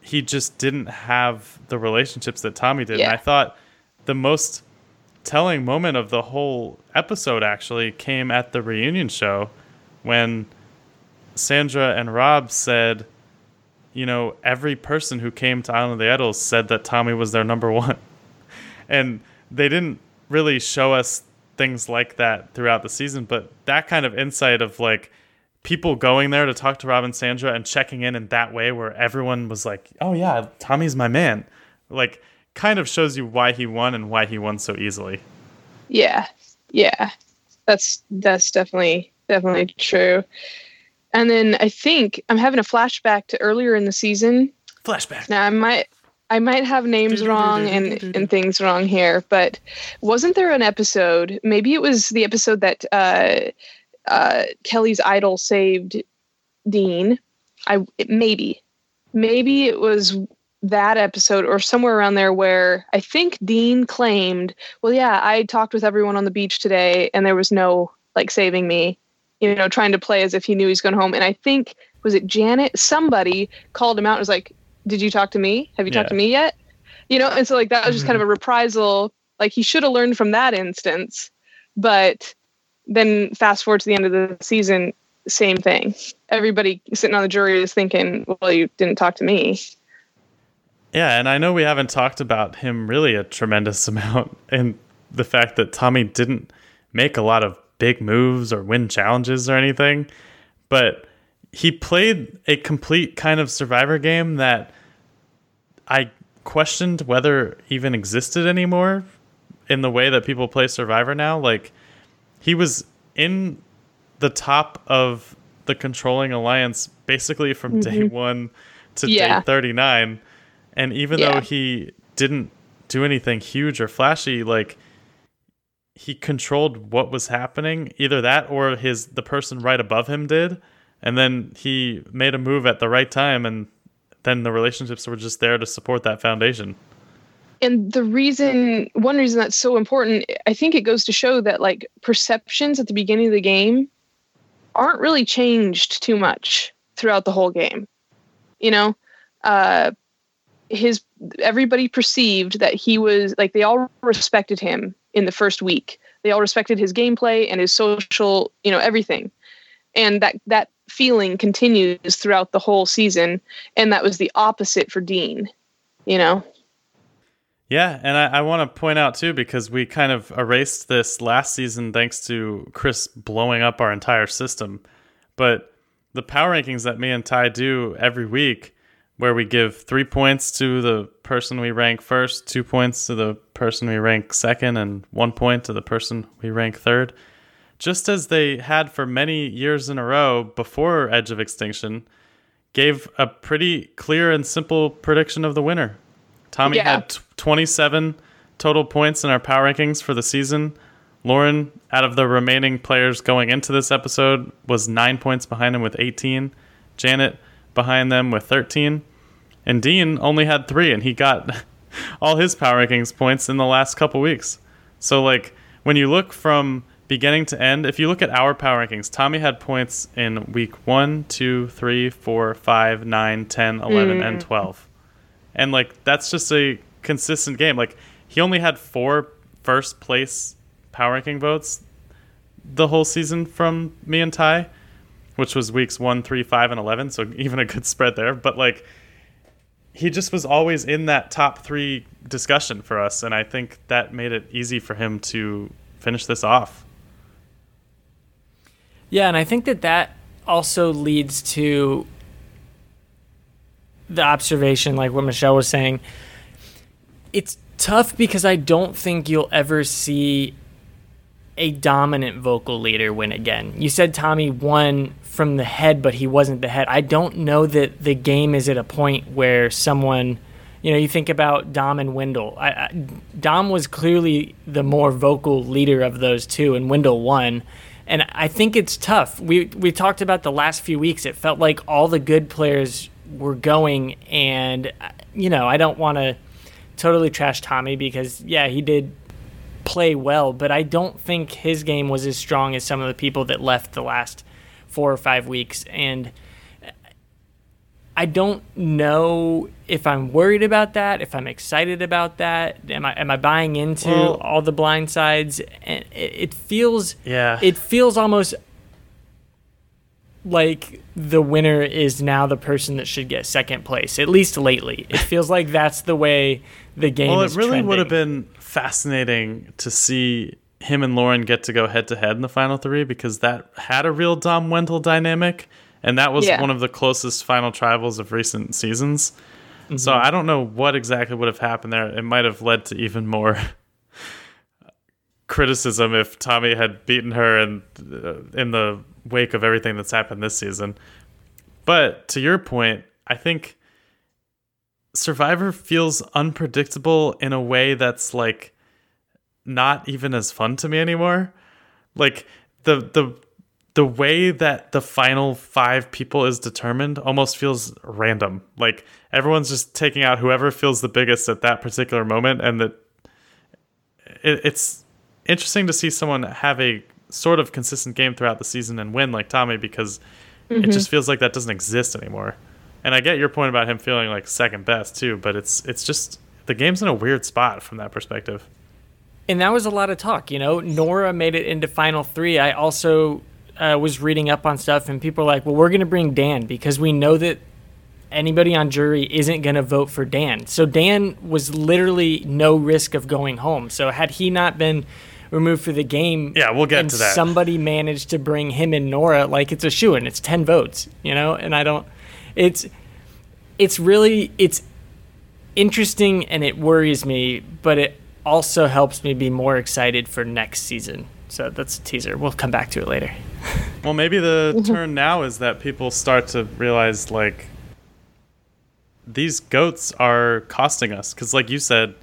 he just didn't have the relationships that Tommy did. Yeah. And I thought the most telling moment of the whole episode actually came at the reunion show when Sandra and Rob said, you know, every person who came to Island of the Idols said that Tommy was their number 1. And they didn't really show us things like that throughout the season, but that kind of insight of, like, people going there to talk to Rob and Sandra and checking in that way where everyone was like, oh yeah, Tommy's my man, like, kind of shows you why he won and why he won so easily. Yeah. That's definitely true. And then I think I'm having a flashback to earlier in the season. Flashback. Now I might have names wrong and things wrong here, but wasn't there an episode, maybe it was the episode that, Kelly's idol saved Dean. Maybe it was that episode or somewhere around there where I think Dean claimed, well, yeah, I talked with everyone on the beach today and there was no, like, saving me, you know, trying to play as if he knew he's going home. And I think, was it Janet? Somebody called him out and was like, did you talk to me? Have you talked to me yet? You know? And so, like, that was just kind of a reprisal. Like, he should have learned from that instance, but then fast forward to the end of the season, same thing. Everybody sitting on the jury is thinking, well, you didn't talk to me. Yeah, and I know we haven't talked about him really a tremendous amount, and the fact that Tommy didn't make a lot of big moves or win challenges or anything, but he played a complete kind of Survivor game that I questioned whether even existed anymore in the way that people play Survivor now. Like, he was in the top of the controlling alliance basically from day one to day 39. And even though he didn't do anything huge or flashy, like, he controlled what was happening, either that or the person right above him did. And then he made a move at the right time, and then the relationships were just there to support that foundation. And one reason that's so important, I think it goes to show that, like, perceptions at the beginning of the game aren't really changed too much throughout the whole game. You know, everybody perceived that he was, like, they all respected him in the first week. They all respected his gameplay and his social, you know, everything. And that feeling continues throughout the whole season. And that was the opposite for Dean, you know? Yeah, and I want to point out, too, because we kind of erased this last season thanks to Chris blowing up our entire system. But the power rankings that me and Ty do every week, where we give 3 points to the person we rank first, 2 points to the person we rank second, and 1 point to the person we rank third, just as they had for many years in a row before Edge of Extinction, gave a pretty clear and simple prediction of the winner. Tommy had 27 total points in our power rankings for the season. Lauren, out of the remaining players going into this episode, was 9 points behind him with 18. Janet behind them with 13. And Dean only had 3, and he got all his power rankings points in the last couple weeks. So, like, when you look from beginning to end, if you look at our power rankings, Tommy had points in week 1, 2, 3, 4, 5, 9, 10, 11, and 12. And, like, that's just a consistent game. Like, he only had 4 first place power ranking votes the whole season from me and Ty, which was weeks 1, 3, 5, and 11. So even a good spread there. But, like, he just was always in that top 3 discussion for us. And I think that made it easy for him to finish this off. Yeah. And I think that also leads to the observation, like what Michelle was saying, it's tough because I don't think you'll ever see a dominant vocal leader win again. You said Tommy won from the head, but he wasn't the head. I don't know that the game is at a point where someone, you know, you think about Dom and Wendell. Dom was clearly the more vocal leader of those two, and Wendell won. And I think it's tough. We talked about the last few weeks. It felt like all the good players we're going, and, you know, I don't want to totally trash Tommy because, yeah, he did play well, but I don't think his game was as strong as some of the people that left the last 4 or 5 weeks. And I don't know if I'm worried about that, if I'm excited about that. Am I buying into all the blind sides? And it feels almost like the winner is now the person that should get second place, at least lately. It feels like that's the way the game is trending. Well, it really would have been fascinating to see him and Lauren get to go head-to-head in the final 3, because that had a real Dom-Wendell dynamic, and that was one of the closest final tribals of recent seasons. Mm-hmm. So I don't know what exactly would have happened there. It might have led to even more criticism if Tommy had beaten her in the wake of everything that's happened this season. But to your point, I think Survivor feels unpredictable in a way that's, like, not even as fun to me anymore. Like, the way that the final 5 people is determined almost feels random. Like, everyone's just taking out whoever feels the biggest at that particular moment, and that it's interesting to see someone have a sort of consistent game throughout the season and win, like Tommy, because it just feels like that doesn't exist anymore. And I get your point about him feeling like second best too, but it's just the game's in a weird spot from that perspective. And that was a lot of talk, you know. Nora made it into final 3. I also was reading up on stuff, and people were like, well, we're going to bring Dan because we know that anybody on jury isn't going to vote for Dan. So Dan was literally no risk of going home. So had he not been removed for the game, yeah, we'll get to that. Somebody managed to bring him and Nora, like, it's a shoo-in. It's 10 votes, you know? And I don't – it's really – it's interesting and it worries me, but it also helps me be more excited for next season. So that's a teaser. We'll come back to it later. Well, maybe the turn now is that people start to realize, like, these goats are costing us. Because, like you said,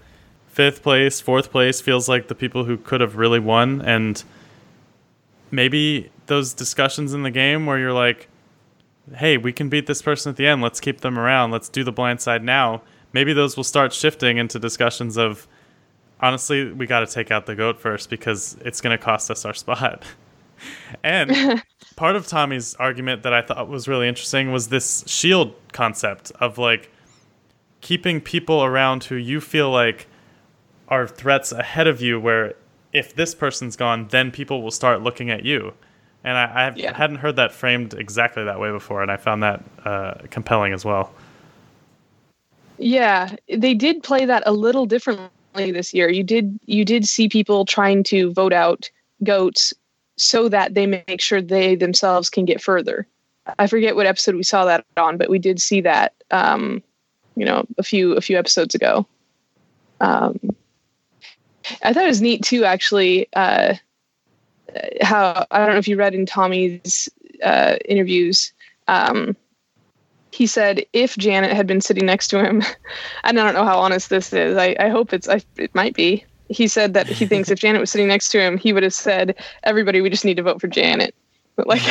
fifth place, fourth place feels like the people who could have really won. And maybe those discussions in the game where you're like, hey, we can beat this person at the end. Let's keep them around. Let's do the blind side now. Maybe those will start shifting into discussions of, honestly, we got to take out the goat first because it's going to cost us our spot. And part of Tommy's argument that I thought was really interesting was this shield concept of, like, keeping people around who you feel like are threats ahead of you, where if this person's gone, then people will start looking at you. And I hadn't heard that framed exactly that way before, and I found that compelling as well. Yeah, they did play that a little differently this year. You did see people trying to vote out goats so that they make sure they themselves can get further. I forget what episode we saw that on, but we did see that a few episodes ago. I thought it was neat too, actually, how, I don't know if you read in Tommy's interviews, he said if Janet had been sitting next to him, and I don't know how honest this is, I hope it might be. He said that he thinks if Janet was sitting next to him, he would have said, everybody, we just need to vote for Janet. But, like,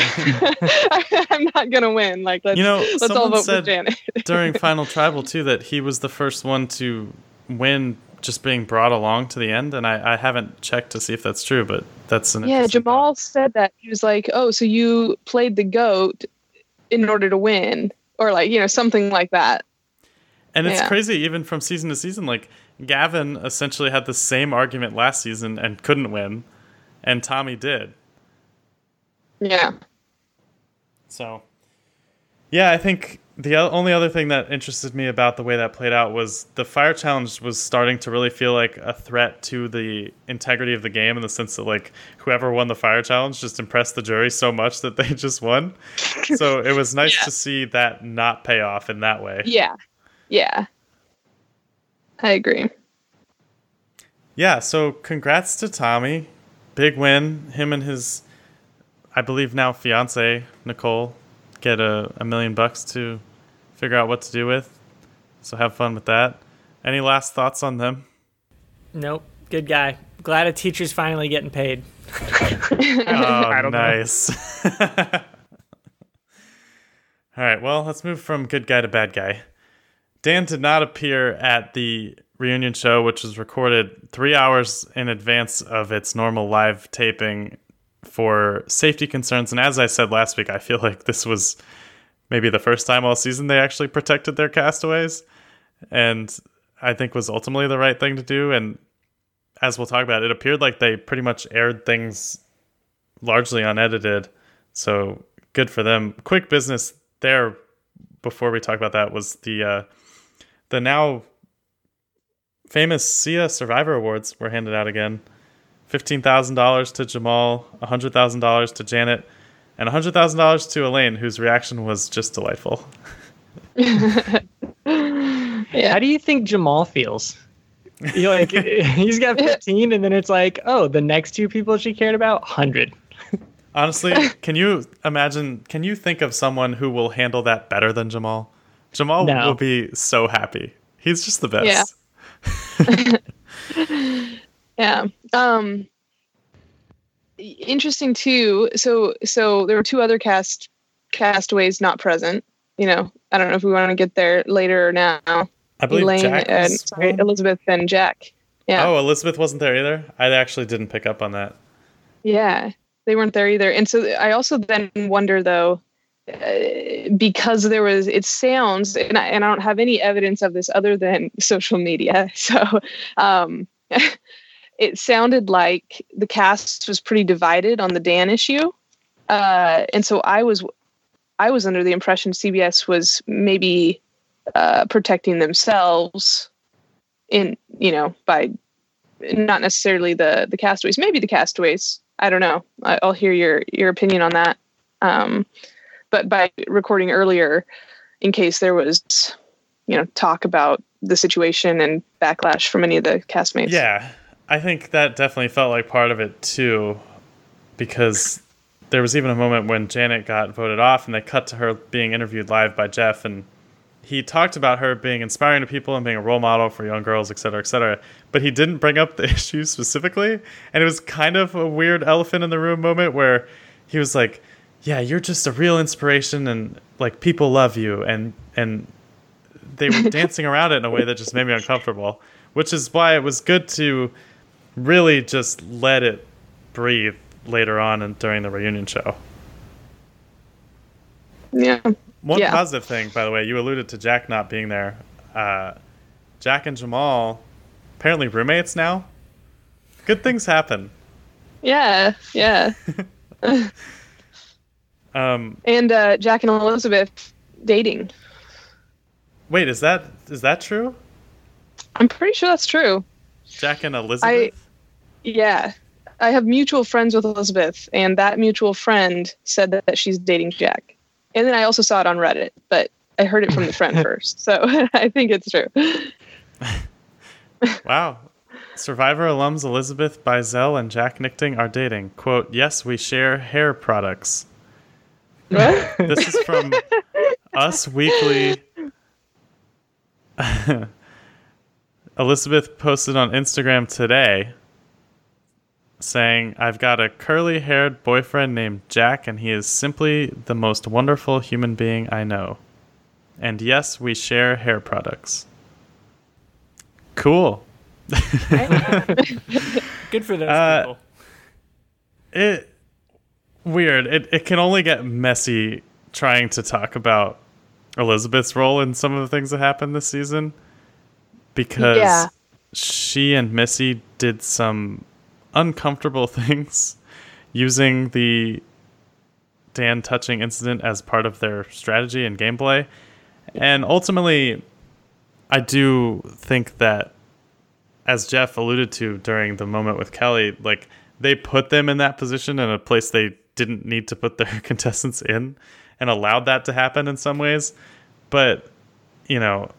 I'm not going to win. Like, let's all vote for Janet. During Final Tribal, too, that he was the first one to win just being brought along to the end. And I haven't checked to see if that's true, but that's an interesting Jamal said that. He was like, oh, so you played the goat in order to win. Or, like, you know, something like that. And it's crazy, even from season to season. Like, Gavin essentially had the same argument last season and couldn't win. And Tommy did. Yeah. So, yeah, I think the only other thing that interested me about the way that played out was the fire challenge was starting to really feel like a threat to the integrity of the game, in the sense that, like, whoever won the fire challenge just impressed the jury so much that they just won. So it was nice to see that not pay off in that way. Yeah. Yeah. I agree. Yeah. So congrats to Tommy. Big win. Him and his, I believe now fiance, Nicole, get $1 million to figure out what to do with. So have fun with that. Any last thoughts on them? Nope. Good guy. Glad a teacher's finally getting paid. Oh, nice. All right. Well, let's move from good guy to bad guy. Dan did not appear at the reunion show, which was recorded 3 hours in advance of its normal live taping, for safety concerns. And as I said last week, I feel like this was maybe the first time all season they actually protected their castaways, and I think was ultimately the right thing to do. And as we'll talk about, it appeared like they pretty much aired things largely unedited, so good for them. Quick business there before we talk about that was the now famous SIA Survivor Awards were handed out again. $15,000 to Jamal, $100,000 to Janet, and $100,000 to Elaine, whose reaction was just delightful. How do you think Jamal feels? You're like, he's got 15, and then it's like, oh, the next two people she cared about, 100. Honestly, can you think of someone who will handle that better than Jamal? Jamal will be so happy. He's just the best. Yeah. Yeah. Interesting too. So there were two other castaways not present. You know, I don't know if we want to get there later or now. I believe Elaine Elizabeth and Jack. Yeah. Oh, Elizabeth wasn't there either. I actually didn't pick up on that. Yeah, they weren't there either. And so I also then wonder though, because there was, it sounds, and I don't have any evidence of this other than social media. So, it sounded like the cast was pretty divided on the Dan issue. And so I was under the impression CBS was maybe protecting themselves in, you know, by not necessarily the castaways, maybe the castaways. I don't know. I'll hear your opinion on that. But by recording earlier, in case there was, you know, talk about the situation and backlash from any of the castmates. Yeah, I think that definitely felt like part of it too, because there was even a moment when Janet got voted off and they cut to her being interviewed live by Jeff, and he talked about her being inspiring to people and being a role model for young girls, et cetera, et cetera. But he didn't bring up the issue specifically. And it was kind of a weird elephant in the room moment where he was like, yeah, you're just a real inspiration and like people love you. And they were dancing around it in a way that just made me uncomfortable, which is why it was good to really just let it breathe later on and during the reunion show. Yeah. One positive thing, by the way, you alluded to Jack not being there. Jack and Jamal, apparently roommates now. Good things happen. Yeah. And Jack and Elizabeth dating. Wait, is that true? I'm pretty sure that's true. Jack and Elizabeth? I have mutual friends with Elizabeth, and that mutual friend said that she's dating Jack. And then I also saw it on Reddit, but I heard it from the friend first. So I think it's true. Wow. Survivor alums Elizabeth Beisel and Jack Nichting are dating. Quote, yes, we share hair products. What? This is from Us Weekly. Elizabeth posted on Instagram today saying, I've got a curly-haired boyfriend named Jack, and he is simply the most wonderful human being I know. And yes, we share hair products. Cool. Good for those people. Weird. It can only get messy trying to talk about Elizabeth's role in some of the things that happened this season, because she and Missy did some uncomfortable things using the Dan touching incident as part of their strategy and gameplay. And ultimately, I do think that, as Jeff alluded to during the moment with Kelly, like, they put them in that position in a place they didn't need to put their contestants in and allowed that to happen in some ways. But, you know,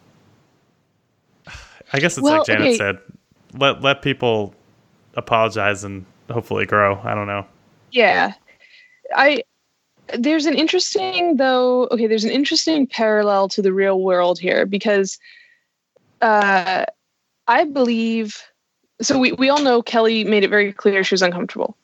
I guess it's like Janet said, let people apologize and hopefully grow. I don't know. Yeah. There's an interesting parallel to the real world here, because I believe, so we all know Kelly made it very clear she was uncomfortable.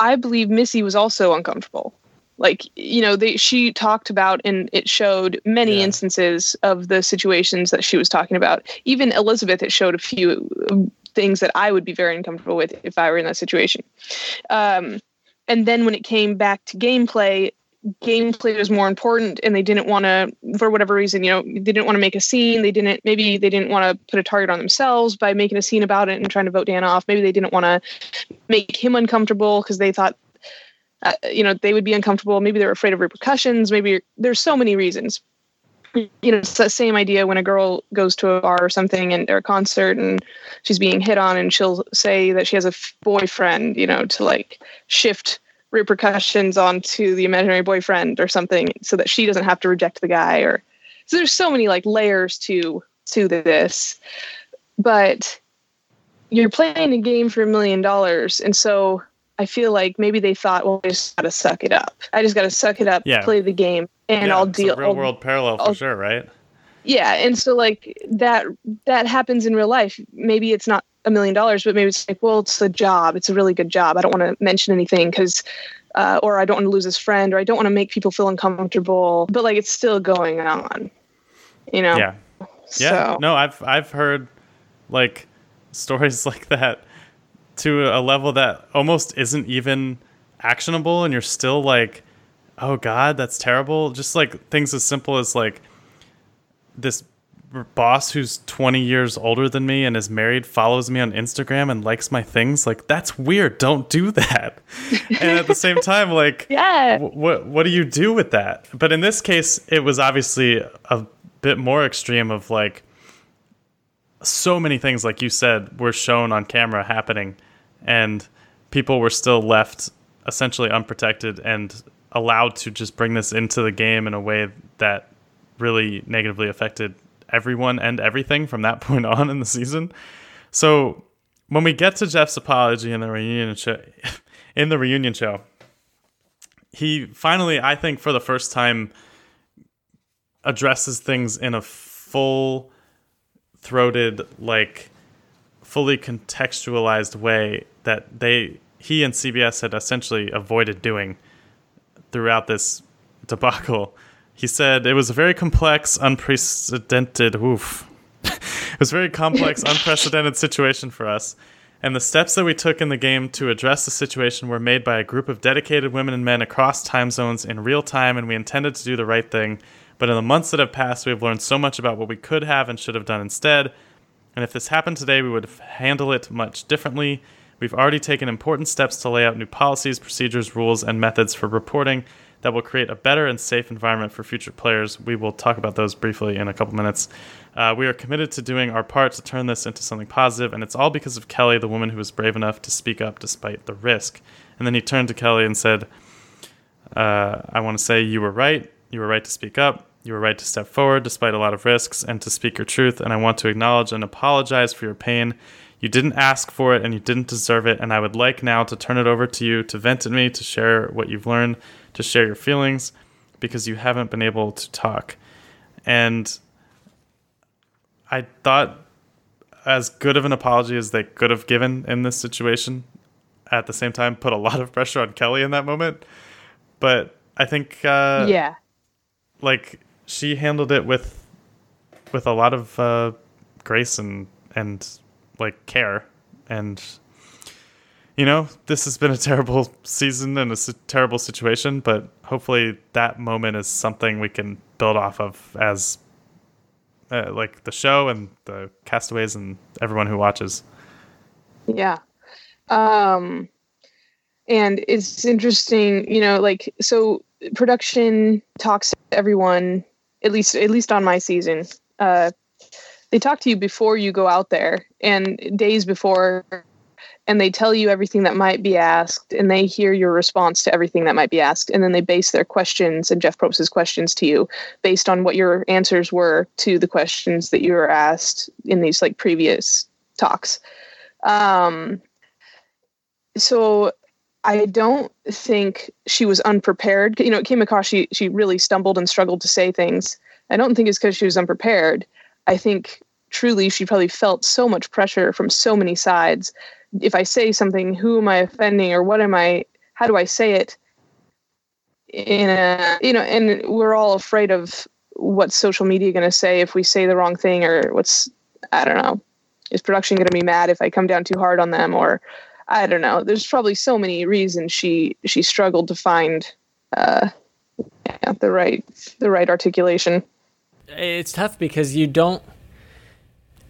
I believe Missy was also uncomfortable. Like, you know, she talked about, and it showed many instances of the situations that she was talking about. Even Elizabeth, it showed a few things that I would be very uncomfortable with if I were in that situation. And then when it came back to gameplay was more important, and they didn't want to, for whatever reason, you know, they didn't want to make a scene. Maybe they didn't want to put a target on themselves by making a scene about it and trying to vote Dan off. Maybe they didn't want to make him uncomfortable because they thought, you know, they would be uncomfortable. Maybe they're afraid of repercussions. Maybe there's so many reasons. You know, it's that same idea when a girl goes to a bar or something, and or a concert, and she's being hit on, and she'll say that she has a boyfriend, you know, to like shift repercussions onto the imaginary boyfriend or something, so that she doesn't have to reject the guy. Or so there's so many like layers to this, but you're playing a game for $1 million, and so I feel like maybe they thought, well, I just got to suck it up. Play the game, and I'll deal. It's a real world parallel for sure, right? Yeah, and so like that happens in real life. Maybe it's not $1 million, but maybe it's like, well, it's a job. It's a really good job. I don't want to mention anything because, or I don't want to lose this friend, or I don't want to make people feel uncomfortable. But like, it's still going on, you know? Yeah. So. No, I've heard like stories like that, to a level that almost isn't even actionable, and you're still like, oh god, that's terrible. Just like things as simple as like this boss who's 20 years older than me and is married follows me on Instagram and likes my things, like, that's weird. Don't do that. And at the same time, like, yeah, what do you do with that? But in this case, it was obviously a bit more extreme of, like, so many things, like you said, were shown on camera happening, and people were still left essentially unprotected and allowed to just bring this into the game in a way that really negatively affected everyone and everything from that point on in the season. So when we get to Jeff's apology in the reunion show, he finally, I think for the first time, addresses things in a full-throated, like, fully contextualized way that he and CBS had essentially avoided doing throughout this debacle. He said it was a very complex, unprecedented, it was a very complex, unprecedented situation for us. And the steps that we took in the game to address the situation were made by a group of dedicated women and men across time zones in real time, and we intended to do the right thing. But in the months that have passed, we have learned so much about what we could have and should have done instead. And if this happened today, we would handle it much differently. We've already taken important steps to lay out new policies, procedures, rules, and methods for reporting that will create a better and safe environment for future players. We will talk about those briefly in a couple minutes. We are committed to doing our part to turn this into something positive, and it's all because of Kelly, the woman who was brave enough to speak up despite the risk. And then he turned to Kelly and said, I want to say you were right. You were right to speak up. You were right to step forward despite a lot of risks and to speak your truth. And I want to acknowledge and apologize for your pain. You didn't ask for it, and you didn't deserve it, and I would like now to turn it over to you to vent at me, to share what you've learned, to share your feelings, because you haven't been able to talk. And I thought as good of an apology as they could have given in this situation, at the same time put a lot of pressure on Kelly in that moment. But I think like, she handled it with a lot of grace and like care. And you know, this has been a terrible season and a terrible situation, but hopefully that moment is something we can build off of as like the show and the castaways and everyone who watches. Yeah. And it's interesting, you know, like, so production talks to everyone, at least on my season, they talk to you before you go out there and days before, and they tell you everything that might be asked, and they hear your response to everything that might be asked. And then they base their questions and Jeff Probst's questions to you based on what your answers were to the questions that you were asked in these like previous talks. So I don't think she was unprepared. You know, it came across, she really stumbled and struggled to say things. I don't think it's because she was unprepared. I think truly she probably felt so much pressure from so many sides. If I say something, who am I offending, or how do I say it? And we're all afraid of what's social media going to say if we say the wrong thing, or I don't know, is production going to be mad if I come down too hard on them, or I don't know. There's probably so many reasons she struggled to find the right articulation. It's tough because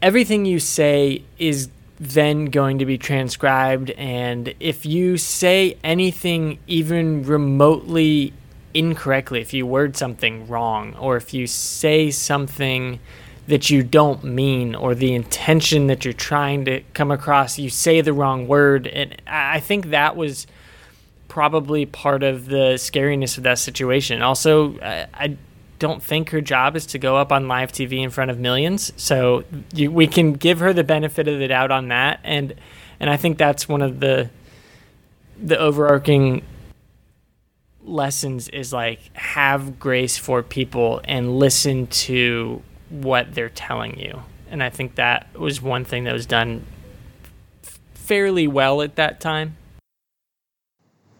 everything you say is then going to be transcribed. And if you say anything even remotely incorrectly, if you word something wrong, or if you say something that you don't mean, or the intention that you're trying to come across, you say the wrong word. And I think that was probably part of the scariness of that situation. Also, I don't think her job is to go up on live TV in front of millions. So we can give her the benefit of the doubt on that. And I think that's one of the overarching lessons is, like, have grace for people and listen to what they're telling you. And I think that was one thing that was done fairly well at that time.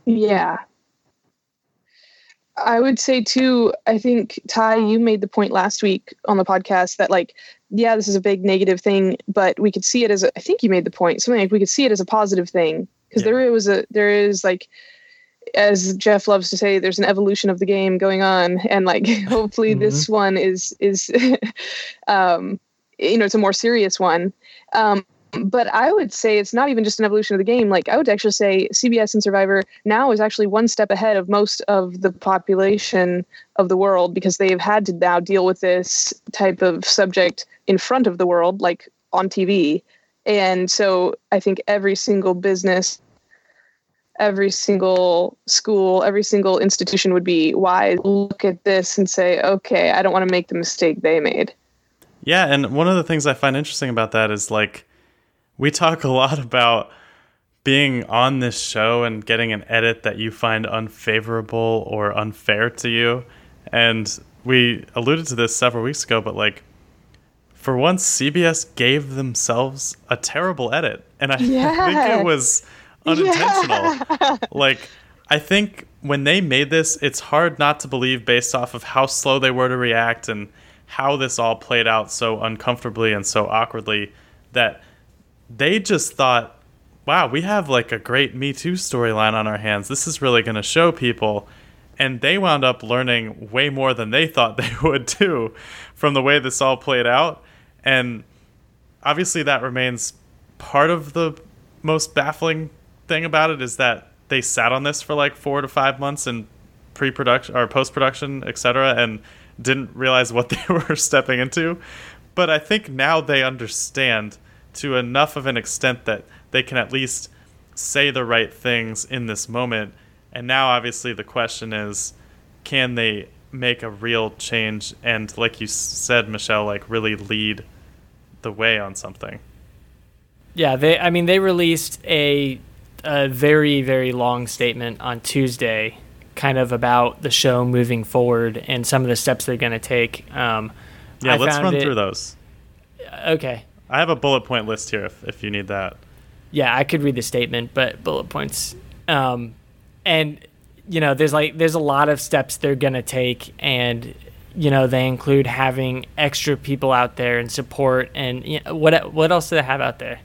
Yeah. I would say too, I think, Ty, you made the point last week on the podcast that, like, yeah, this is a big negative thing, but we could see it as I think you made the point, something like we could see it as a positive thing. Because there is like, as Jeff loves to say, there's an evolution of the game going on, and like hopefully this one is you know, it's a more serious one. But I would say it's not even just an evolution of the game. Like, I would actually say CBS and Survivor now is actually one step ahead of most of the population of the world, because they've had to now deal with this type of subject in front of the world, like on TV. And so I think every single business, every single school, every single institution would be wise to look at this and say, okay, I don't want to make the mistake they made. Yeah. And one of the things I find interesting about that is, like, we talk a lot about being on this show and getting an edit that you find unfavorable or unfair to you. And we alluded to this several weeks ago, but like, for once, CBS gave themselves a terrible edit. And I think it was unintentional. Yeah. Like, I think when they made this, it's hard not to believe, based off of how slow they were to react and how this all played out so uncomfortably and so awkwardly, that they just thought, wow, we have like a great Me Too storyline on our hands. This is really going to show people. And they wound up learning way more than they thought they would too from the way this all played out. And obviously that remains part of the most baffling thing about it, is that they sat on this for like 4 to 5 months in pre-production or post-production, etc., and didn't realize what they were stepping into. But I think now they understand to enough of an extent that they can at least say the right things in this moment. And now obviously the question is, can they make a real change and, like you said, Michelle, like really lead the way on something? Yeah, they released a very, very long statement on Tuesday kind of about the show moving forward and some of the steps they're going to take. Let's run through those. Okay. I have a bullet point list here if you need that. Yeah, I could read the statement, but bullet points. And, you know, there's a lot of steps they're going to take, and, you know, they include having extra people out there and support, and, you know, what else do they have out there?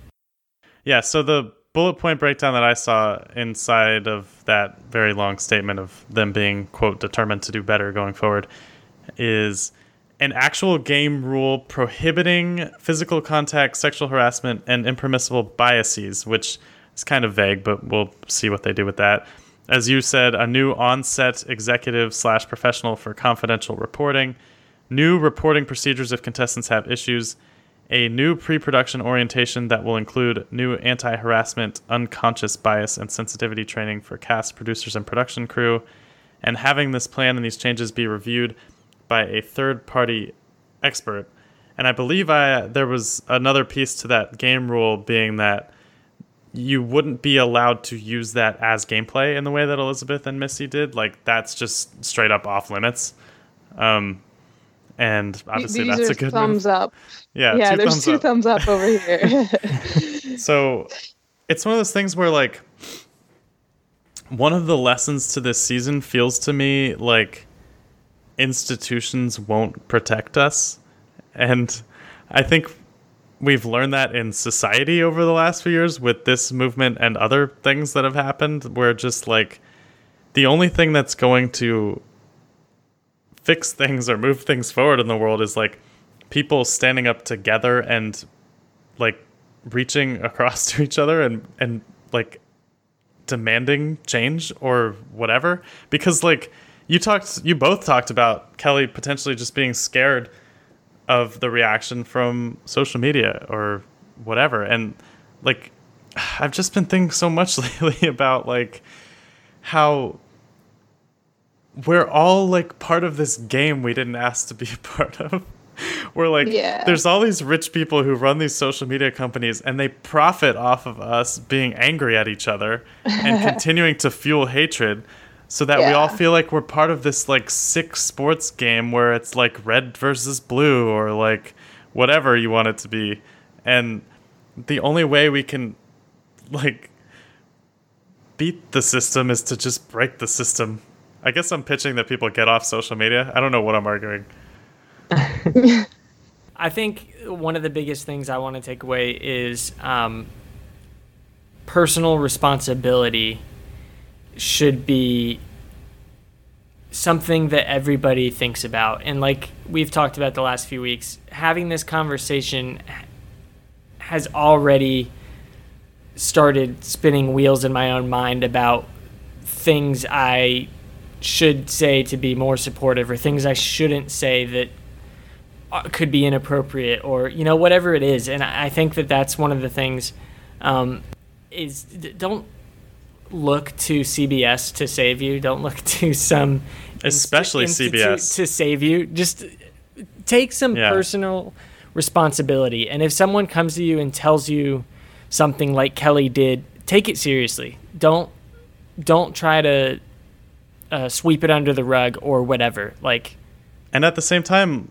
Yeah, so the bullet point breakdown that I saw inside of that very long statement of them being, quote, determined to do better going forward is an actual game rule prohibiting physical contact, sexual harassment, and impermissible biases, which is kind of vague, but we'll see what they do with that. As you said, a new on-set executive/professional for confidential reporting, new reporting procedures if contestants have issues, a new pre-production orientation that will include new anti-harassment, unconscious bias, and sensitivity training for cast, producers, and production crew, and having this plan and these changes be reviewed by a third-party expert. And I believe there was another piece to that game rule being that you wouldn't be allowed to use that as gameplay in the way that Elizabeth and Missy did. Like, that's just straight up off limits. And obviously that's a good thumbs up. Yeah, there's two thumbs up over here. So it's one of those things where, like, one of the lessons to this season feels to me like institutions won't protect us. And I think we've learned that in society over the last few years with this movement and other things that have happened, where just like the only thing that's going to fix things or move things forward in the world is like people standing up together and like reaching across to each other and like demanding change or whatever. Because like you both talked about Kelly potentially just being scared of the reaction from social media or whatever. And like, I've just been thinking so much lately about like how we're all like part of this game we didn't ask to be a part of. We're like, yeah, there's all these rich people who run these social media companies, and they profit off of us being angry at each other and continuing to fuel hatred. So that we all feel like we're part of this like sick sports game where it's like red versus blue or like whatever you want it to be. And the only way we can like beat the system is to just break the system. I guess I'm pitching that people get off social media. I don't know what I'm arguing. I think one of the biggest things I want to take away is personal responsibility should be something that everybody thinks about. And like we've talked about the last few weeks, having this conversation has already started spinning wheels in my own mind about things I should say to be more supportive or things I shouldn't say that could be inappropriate or, you know, whatever it is. And I think that that's one of the things is don't look to CBS to save you. Don't look to some especially CBS to save you. Just take some personal responsibility. And if someone comes to you and tells you something like Kelly did, take it seriously. Don't try to sweep it under the rug or whatever. Like, and at the same time,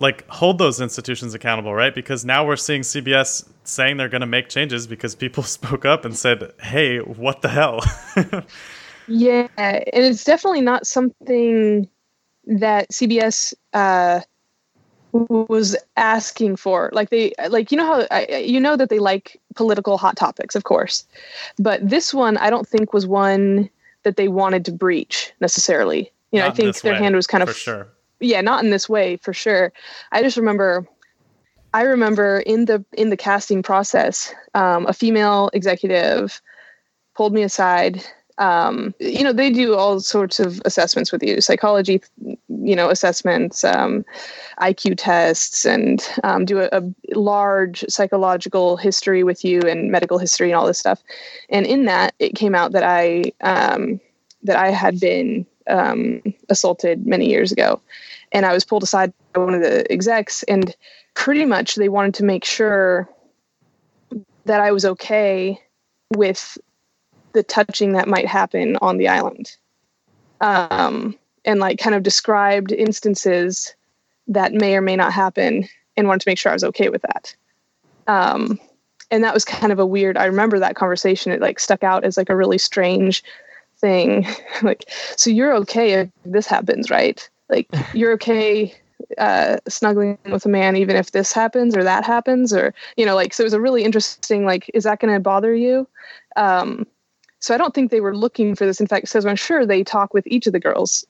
like, hold those institutions accountable, right? Because now we're seeing CBS saying they're going to make changes because people spoke up and said, hey, what the hell? Yeah, and it's definitely not something that CBS was asking for. Like, they, like, you know how you know that they like political hot topics, of course, but this one I don't think was one that they wanted to breach necessarily. You know, I think their hand was kind of, for sure. Yeah, not in this way, for sure. I just remember, in the casting process, a female executive pulled me aside. You know, they do all sorts of assessments with you, psychology, you know, assessments, IQ tests, and do a large psychological history with you and medical history and all this stuff. And in that, it came out that I had been assaulted many years ago, and I was pulled aside by one of the execs, and pretty much they wanted to make sure that I was okay with the touching that might happen on the island, and like kind of described instances that may or may not happen, and wanted to make sure I was okay with that. And that was kind of a weird, I remember that conversation, it like stuck out as like a really strange thing. Like, so you're okay if this happens, right? Like, you're okay snuggling with a man even if this happens or that happens, or, you know, like, so it was a really interesting, like, is that going to bother you? So I don't think they were looking for this. In fact, says I'm sure they talk with each of the girls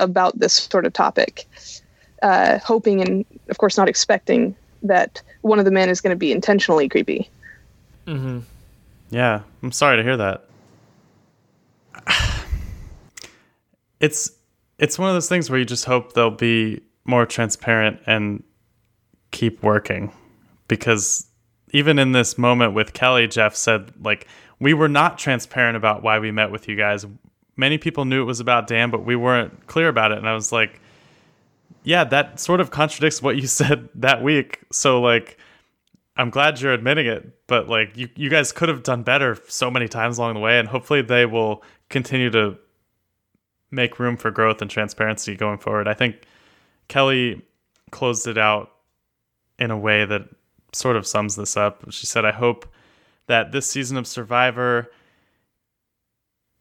about this sort of topic, hoping and of course not expecting that one of the men is going to be intentionally creepy. Mm-hmm. Yeah, I'm sorry to hear that. It's one of those things where you just hope they'll be more transparent and keep working, because even in this moment with Kelly, Jeff said, like, we were not transparent about why we met with you guys. Many people knew it was about Dan, but we weren't clear about it. And I was like, yeah, that sort of contradicts what you said that week. So, like, I'm glad you're admitting it, but like you guys could have done better so many times along the way, and hopefully they will continue to make room for growth and transparency going forward. I think Kelly closed it out in a way that sort of sums this up. She said, I hope that this season of Survivor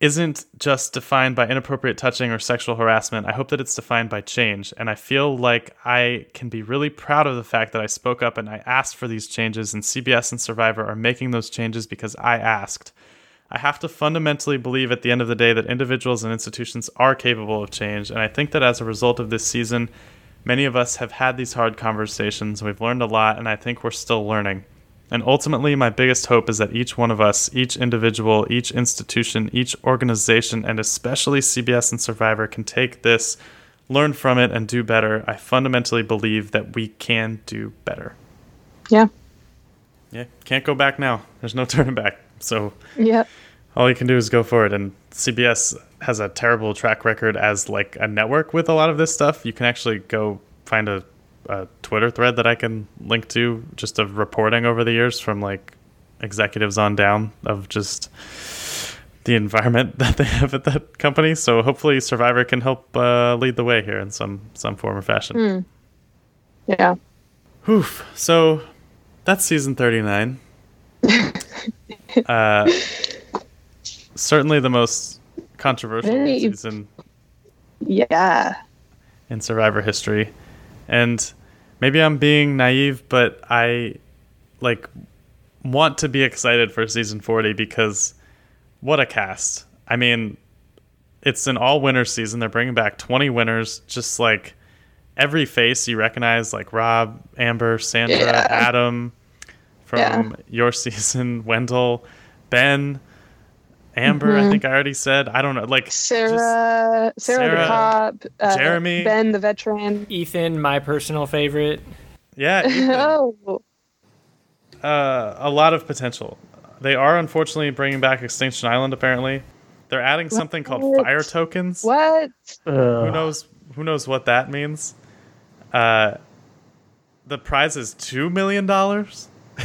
isn't just defined by inappropriate touching or sexual harassment. I hope that it's defined by change. And I feel like I can be really proud of the fact that I spoke up and I asked for these changes, and CBS and Survivor are making those changes because I asked. I have to fundamentally believe at the end of the day that individuals and institutions are capable of change. And I think that as a result of this season, many of us have had these hard conversations. We've learned a lot, and I think we're still learning. And ultimately, my biggest hope is that each one of us, each individual, each institution, each organization, and especially CBS and Survivor can take this, learn from it, and do better. I fundamentally believe that we can do better. Yeah. Yeah. Can't go back now. There's no turning back. So yeah, all you can do is go forward. And CBS has a terrible track record as like a network with a lot of this stuff. You can actually go find a Twitter thread that I can link to, just of reporting over the years from like executives on down, of just the environment that they have at that company. So hopefully Survivor can help lead the way here in some form or fashion. Yeah. Oof. So that's season 39. Certainly the most controversial season. Yeah. In Survivor history. And maybe I'm being naive, but I like want to be excited for season 40 because what a cast. I mean, It's an all-winner season. They're bringing back 20 winners. Just, like, every face you recognize, like Rob, Amber, Sandra, Adam from your season, Wendell, Ben, Amber, I think I already said. I don't know. Like Sarah the cop, Jeremy, Ben the veteran, Ethan, my personal favorite. Yeah, Ethan. A lot of potential. They are unfortunately bringing back Extinction Island. Apparently, they're adding something called fire tokens. What? Who knows? Who knows what that means? The prize is $2 million.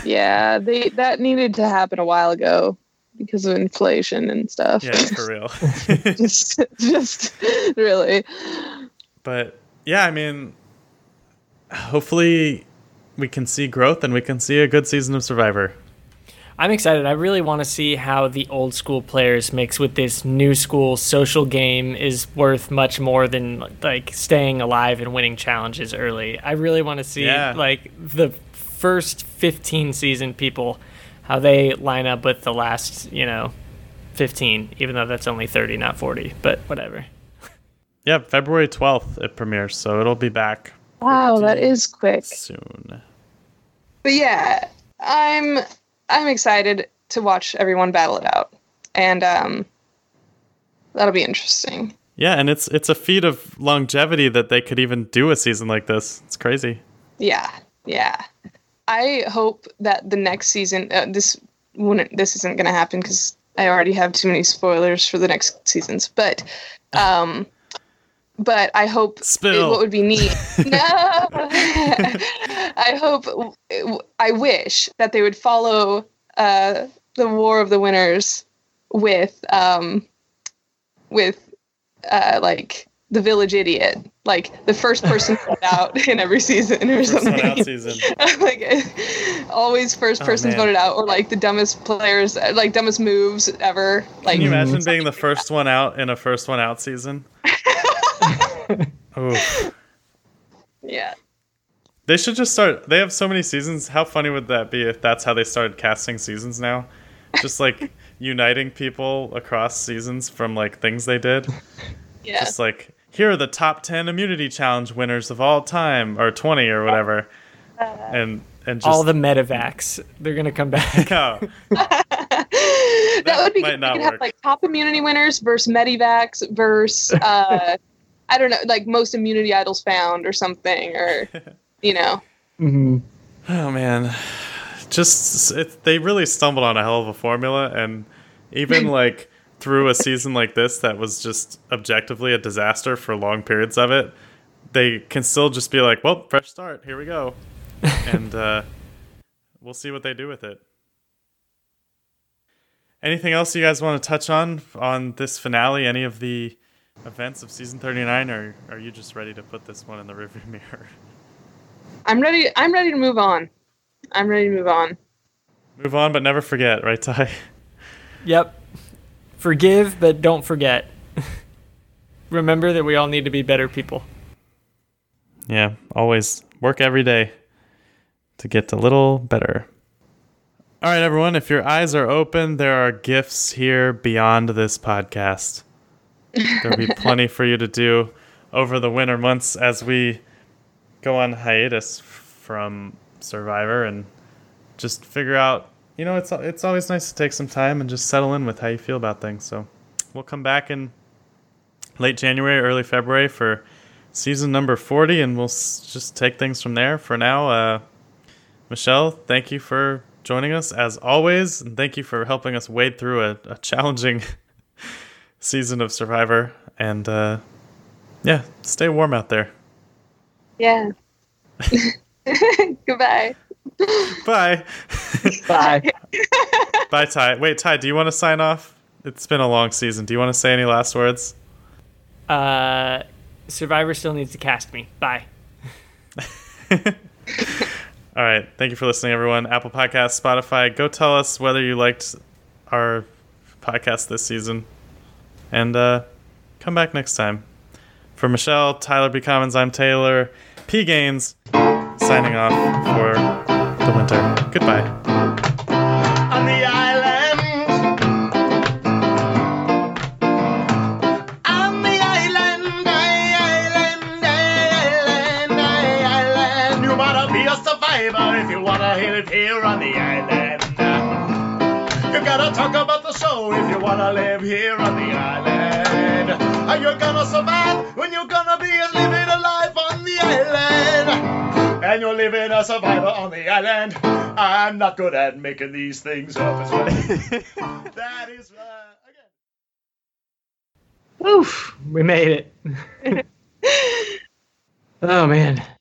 Yeah, that needed to happen a while ago because of inflation and stuff. Yeah, for real. just really. But yeah, I mean, hopefully we can see growth and we can see a good season of Survivor. I'm excited. I really want to see how the old school players mix with this new school. Social game is worth much more than like staying alive and winning challenges early. I really want to see like the first 15 season people, how they line up with the last, 15, even though that's only 30, not 40, but whatever. Yeah, February 12th it premieres, so it'll be back. Wow, that is quick. Soon. But yeah, I'm excited to watch everyone battle it out, and that'll be interesting. Yeah, and it's a feat of longevity that they could even do a season like this. It's crazy. Yeah. I hope that the next season, this isn't going to happen because I already have too many spoilers for the next seasons. But I hope what would be neat. No, I wish that they would follow the War of the Winners with like the Village Idiot, like the first person out in every season or something. First one out season. Like always, first person's voted out, or like the dumbest players, like dumbest moves ever. Like, can you imagine being the first one out in a first one out season? Oh. Yeah. They should just start. They have so many seasons. How funny would that be if that's how they started casting seasons now? Just like uniting people across seasons from like things they did. Yeah. Just like here are the top 10 immunity challenge winners of all time, or 20 or whatever. And just all the medevacs. They're gonna come back. Oh. That would be good. You could have like top immunity winners versus medivacs versus I don't know, like most immunity idols found or something, or Mm-hmm. Oh man, they really stumbled on a hell of a formula, and even like through a season like this that was just objectively a disaster for long periods of it, they can still just be like, well, fresh start, here we go, and we'll see what they do with it. Anything else you guys want to touch on this finale? Any of the events of season 39, or are you just ready to put this one in the rearview mirror? I'm ready to move on. Move on, but never forget, right, Ty? Yep. Forgive, but don't forget. Remember that we all need to be better people. Yeah, always work every day to get a little better. All right, everyone, if your eyes are open, there are gifts here beyond this podcast. There'll be plenty for you to do over the winter months as we go on hiatus from Survivor and just figure out, it's always nice to take some time and just settle in with how you feel about things. So we'll come back in late January, early February for season number 40, and we'll just take things from there. For now, Michelle, thank you for joining us as always, and thank you for helping us wade through a challenging season of Survivor, and stay warm out there. Yeah. Goodbye. Bye. Bye. Bye, Ty. Wait, Ty, do you want to sign off? It's been a long season. Do you want to say any last words? Survivor still needs to cast me. Bye. All right. Thank you for listening, everyone. Apple Podcasts, Spotify. Go tell us whether you liked our podcast this season. And come back next time. For Michelle, Tyler B. Cummins, I'm Taylor P. Gaines, signing off for the winter. Goodbye. On the island. you wanna be a survivor, if you wanna live here on the island. You gotta talk about the show if you wanna live here on the island. Are you gonna survive when you're gonna be living a life on the island? And you're living a survivor on the island. I'm not good at making these things up. That is right. Oof, we made it. Oh, man.